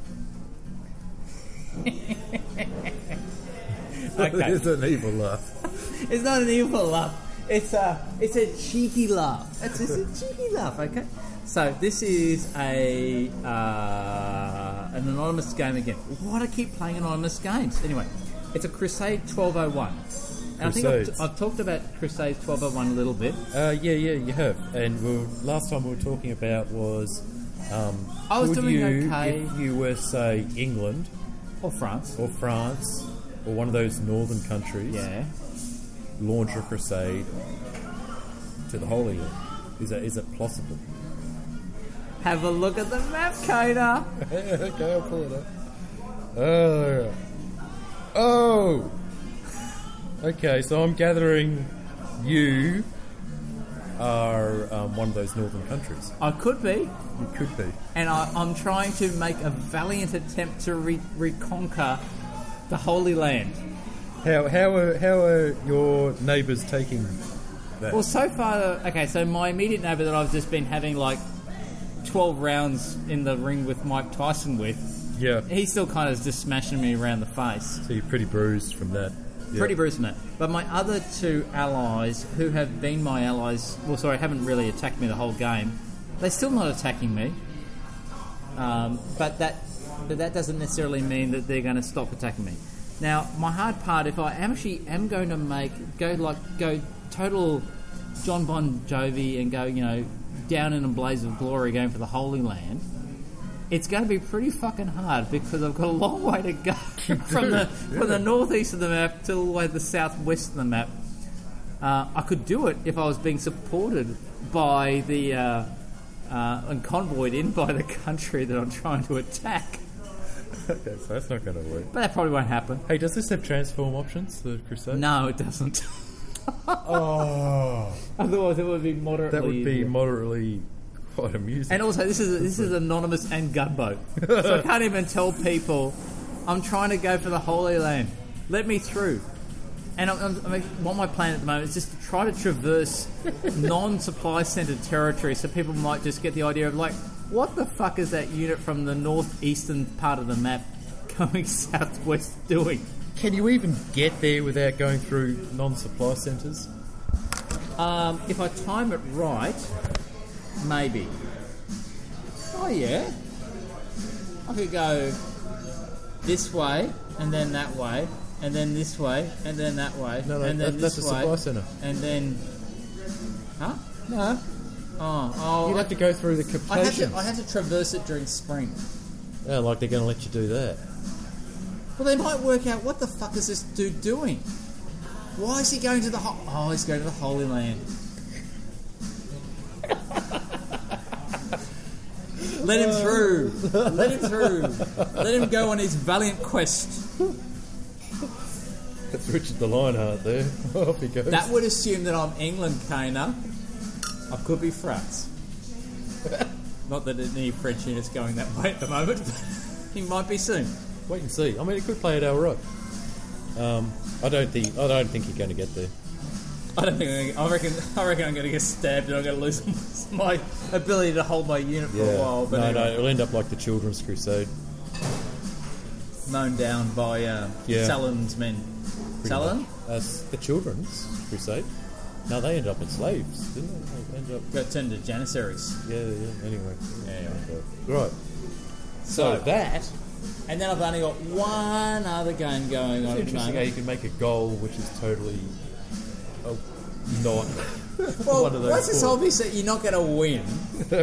Okay. It's an evil laugh. It's not an evil laugh. It's a cheeky laugh. It's just a cheeky laugh. Okay. So this is a an anonymous game again. Why do I keep playing anonymous games? Anyway, it's a Crusade 1201. And I think I've talked about Crusade 1201 a little bit. Yeah, you have. And last time we were talking about was I was doing okay if you were, say, England or France. Or one of those northern countries, launch a crusade to the Holy Land. Is it possible? Have a look at the map, Kader. Okay, I'll pull it up. Oh. Okay, so I'm gathering you are one of those northern countries. I could be. You could be. And I'm trying to make a valiant attempt to reconquer the Holy Land. How are your neighbours taking that? Well, so far, okay, so my immediate neighbour that I've just been having like 12 rounds in the ring with Mike Tyson with, he's still kind of just smashing me around the face. So you're pretty bruised from that. Yeah. Pretty bruised from that. But my other two allies, who have been my allies, haven't really attacked me the whole game, they're still not attacking me. But that doesn't necessarily mean that they're going to stop attacking me. Now, my hard part, if I am going to go total John Bon Jovi and go, down in a blaze of glory going for the Holy Land, it's going to be pretty fucking hard because I've got a long way to go from the northeast of the map till the way to the southwest of the map. I could do it if I was being supported by the and convoyed in by the country that I'm trying to attack. Okay, so that's not going to work. But that probably won't happen. Hey, does this have transform options, the Crusade? No, it doesn't. Oh. Otherwise, it would be moderately... That would be moderately quite amusing. And also, this is anonymous and Gunboat. So I can't even tell people, I'm trying to go for the Holy Land. Let me through. And what my plan at the moment is just to try to traverse non-supply centred territory, so people might just get the idea of, like, what the fuck is that unit from the northeastern part of the map coming southwest doing? Can you even get there without going through non-supply centres? If I time it right, maybe. Oh, yeah. I could go this way and then that way. And then this way, and then that way, and then this way. No, that's a supply centre. And then... Huh? No. Oh, you'd have to go through the captations. I have to traverse it during spring. Yeah, like they're going to let you do that. Well, they might work out, what the fuck is this dude doing? Why is he going to the... he's going to the Holy Land. Let him through. Let him through. Let him go on his valiant quest. That's Richard the Lionheart there. Off he goes. That would assume that I'm England, Kana. I could be France. Not that any French unit's going that way at the moment, but he might be soon. Wait and see. I mean, it could play it out right. I don't think you're going to get there. I reckon I'm going to get stabbed and I'm going to lose my ability to hold my unit for a while. But anyway. No, it'll end up like the Children's Crusade. Mown down by Saladin's men. Saladin? The Children's Crusade. No, they ended up as slaves, didn't they? Got turned into janissaries. Yeah. Anyway. Right. So that... And then I've only got one other game going on. It's interesting how you can make a goal which is totally... not... Well, what's this obvious that you're not going to win?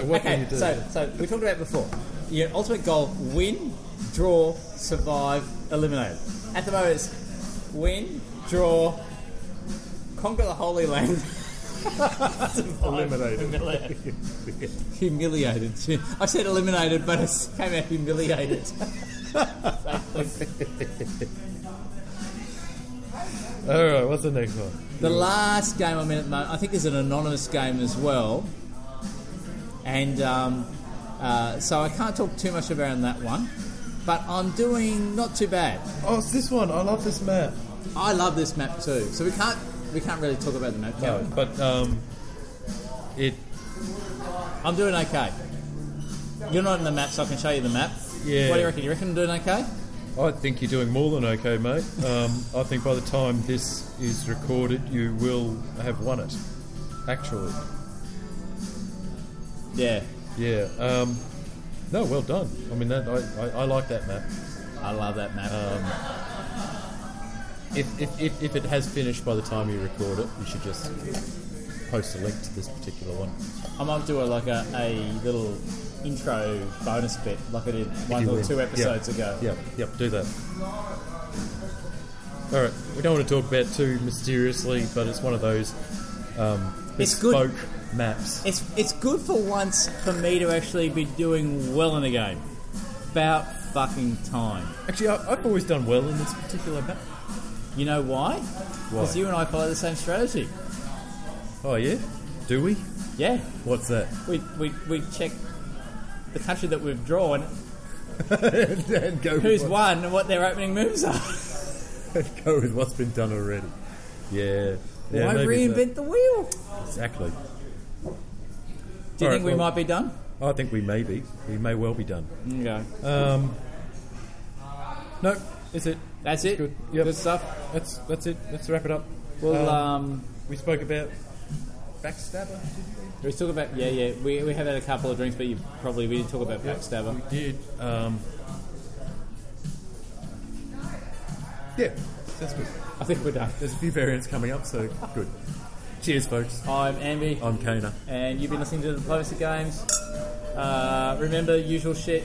What can you do? So we talked about it before. Your ultimate goal, win, draw, survive, eliminate. At the moment it's win, draw, conquer the Holy Land, eliminated. Humiliated. I said eliminated, but it came out humiliated. Alright, what's the next one? The last game I'm in at the moment, I think, is an anonymous game as well. And so I can't talk too much about that one. But I'm doing not too bad. Oh, it's this one. I love this map. I love this map too. So we can't really talk about the map, can we? But I'm doing okay. You're not in the map, so I can show you the map. Yeah. What do you reckon? You reckon I'm doing okay? I think you're doing more than okay, mate. I think by the time this is recorded, you will have won it, actually. Yeah. No, well done. I mean, that I like that map. I love that map. If it has finished by the time you record it, you should just post a link to this particular one. I might do a little intro bonus bit like I did one or two episodes ago. Yep, do that. Alright, we don't want to talk about too mysteriously, but it's one of those bespoke maps. It's good for once for me to actually be doing well in a game. About fucking time. Actually, I've always done well in this particular map. You know why? Because you and I follow the same strategy. Oh yeah? Do we? Yeah. What's that? We check the country that we've drawn and go who's with won and what their opening moves are. And go with what's been done already. Yeah. Why reinvent the wheel? Exactly. Do you think we might be done? I think we may be. We may well be done. Okay. No, is it? That's it. Good. Yep. Good stuff. That's it. Let's wrap it up. Well, we spoke about Backstabber. We talked about We had a couple of drinks, but we didn't talk about Backstabber. We did. Yeah, that's good. I think we're done. There's a few variants coming up, so good. Cheers, folks. I'm Amby. I'm Kana. And you've been listening to the Diplomacy Games. Remember, usual shit.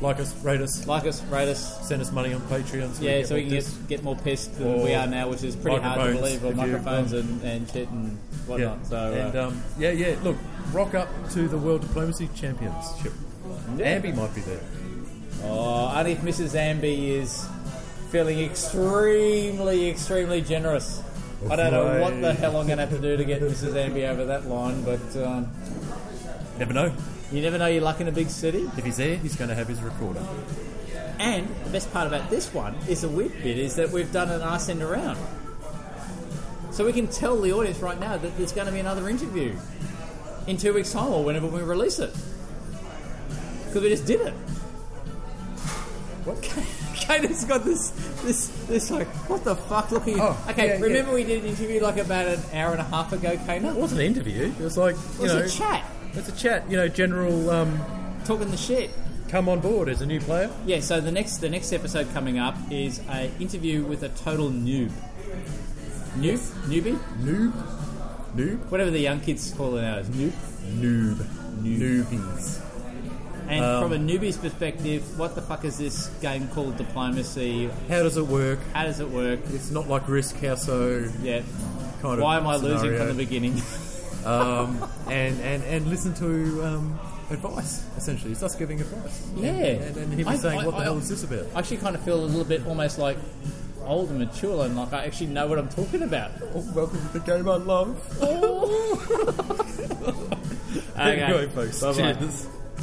Like us, rate us. Send us money on Patreon. So we can get more pissed than we are now, which is pretty hard to believe. On microphones and shit and whatnot. Yeah. So look, rock up to the World Diplomacy Championship. Yeah. Amby might be there. Oh, only if Mrs. Amby is feeling extremely, extremely generous. I don't know what the hell I'm going to have to do to get Mrs. Amby over that line, but never know. You never know your luck in a big city. If he's there, he's going to have his recorder. And the best part about this one is a weird bit is that we've done an ask end around. So we can tell the audience right now that there's going to be another interview in 2 weeks' time or whenever we release it. Because we just did it. What? Kana's got this like, what the fuck? Look at you. We did an interview like about an hour and a half ago, Kana? It wasn't an interview. It was like, it was a chat. It's a chat, general... talking the shit. Come on board as a new player. Yeah, so the next episode coming up is an interview with a total noob. Noob? Newbie? Noob? Whatever the young kids call it now is noob. Noob. Noobies. And from a newbie's perspective, what the fuck is this game called Diplomacy? How does it work? It's not like Risk, how so? Yeah. Why am I losing from the beginning? And listen to advice, essentially. It's us giving advice. Yeah. And him saying, what the hell is this about? I actually kind of feel a little bit almost like old and mature and like I actually know what I'm talking about. Oh, welcome to the game I love. Okay. Anyway, folks. Bye-bye. Cheers.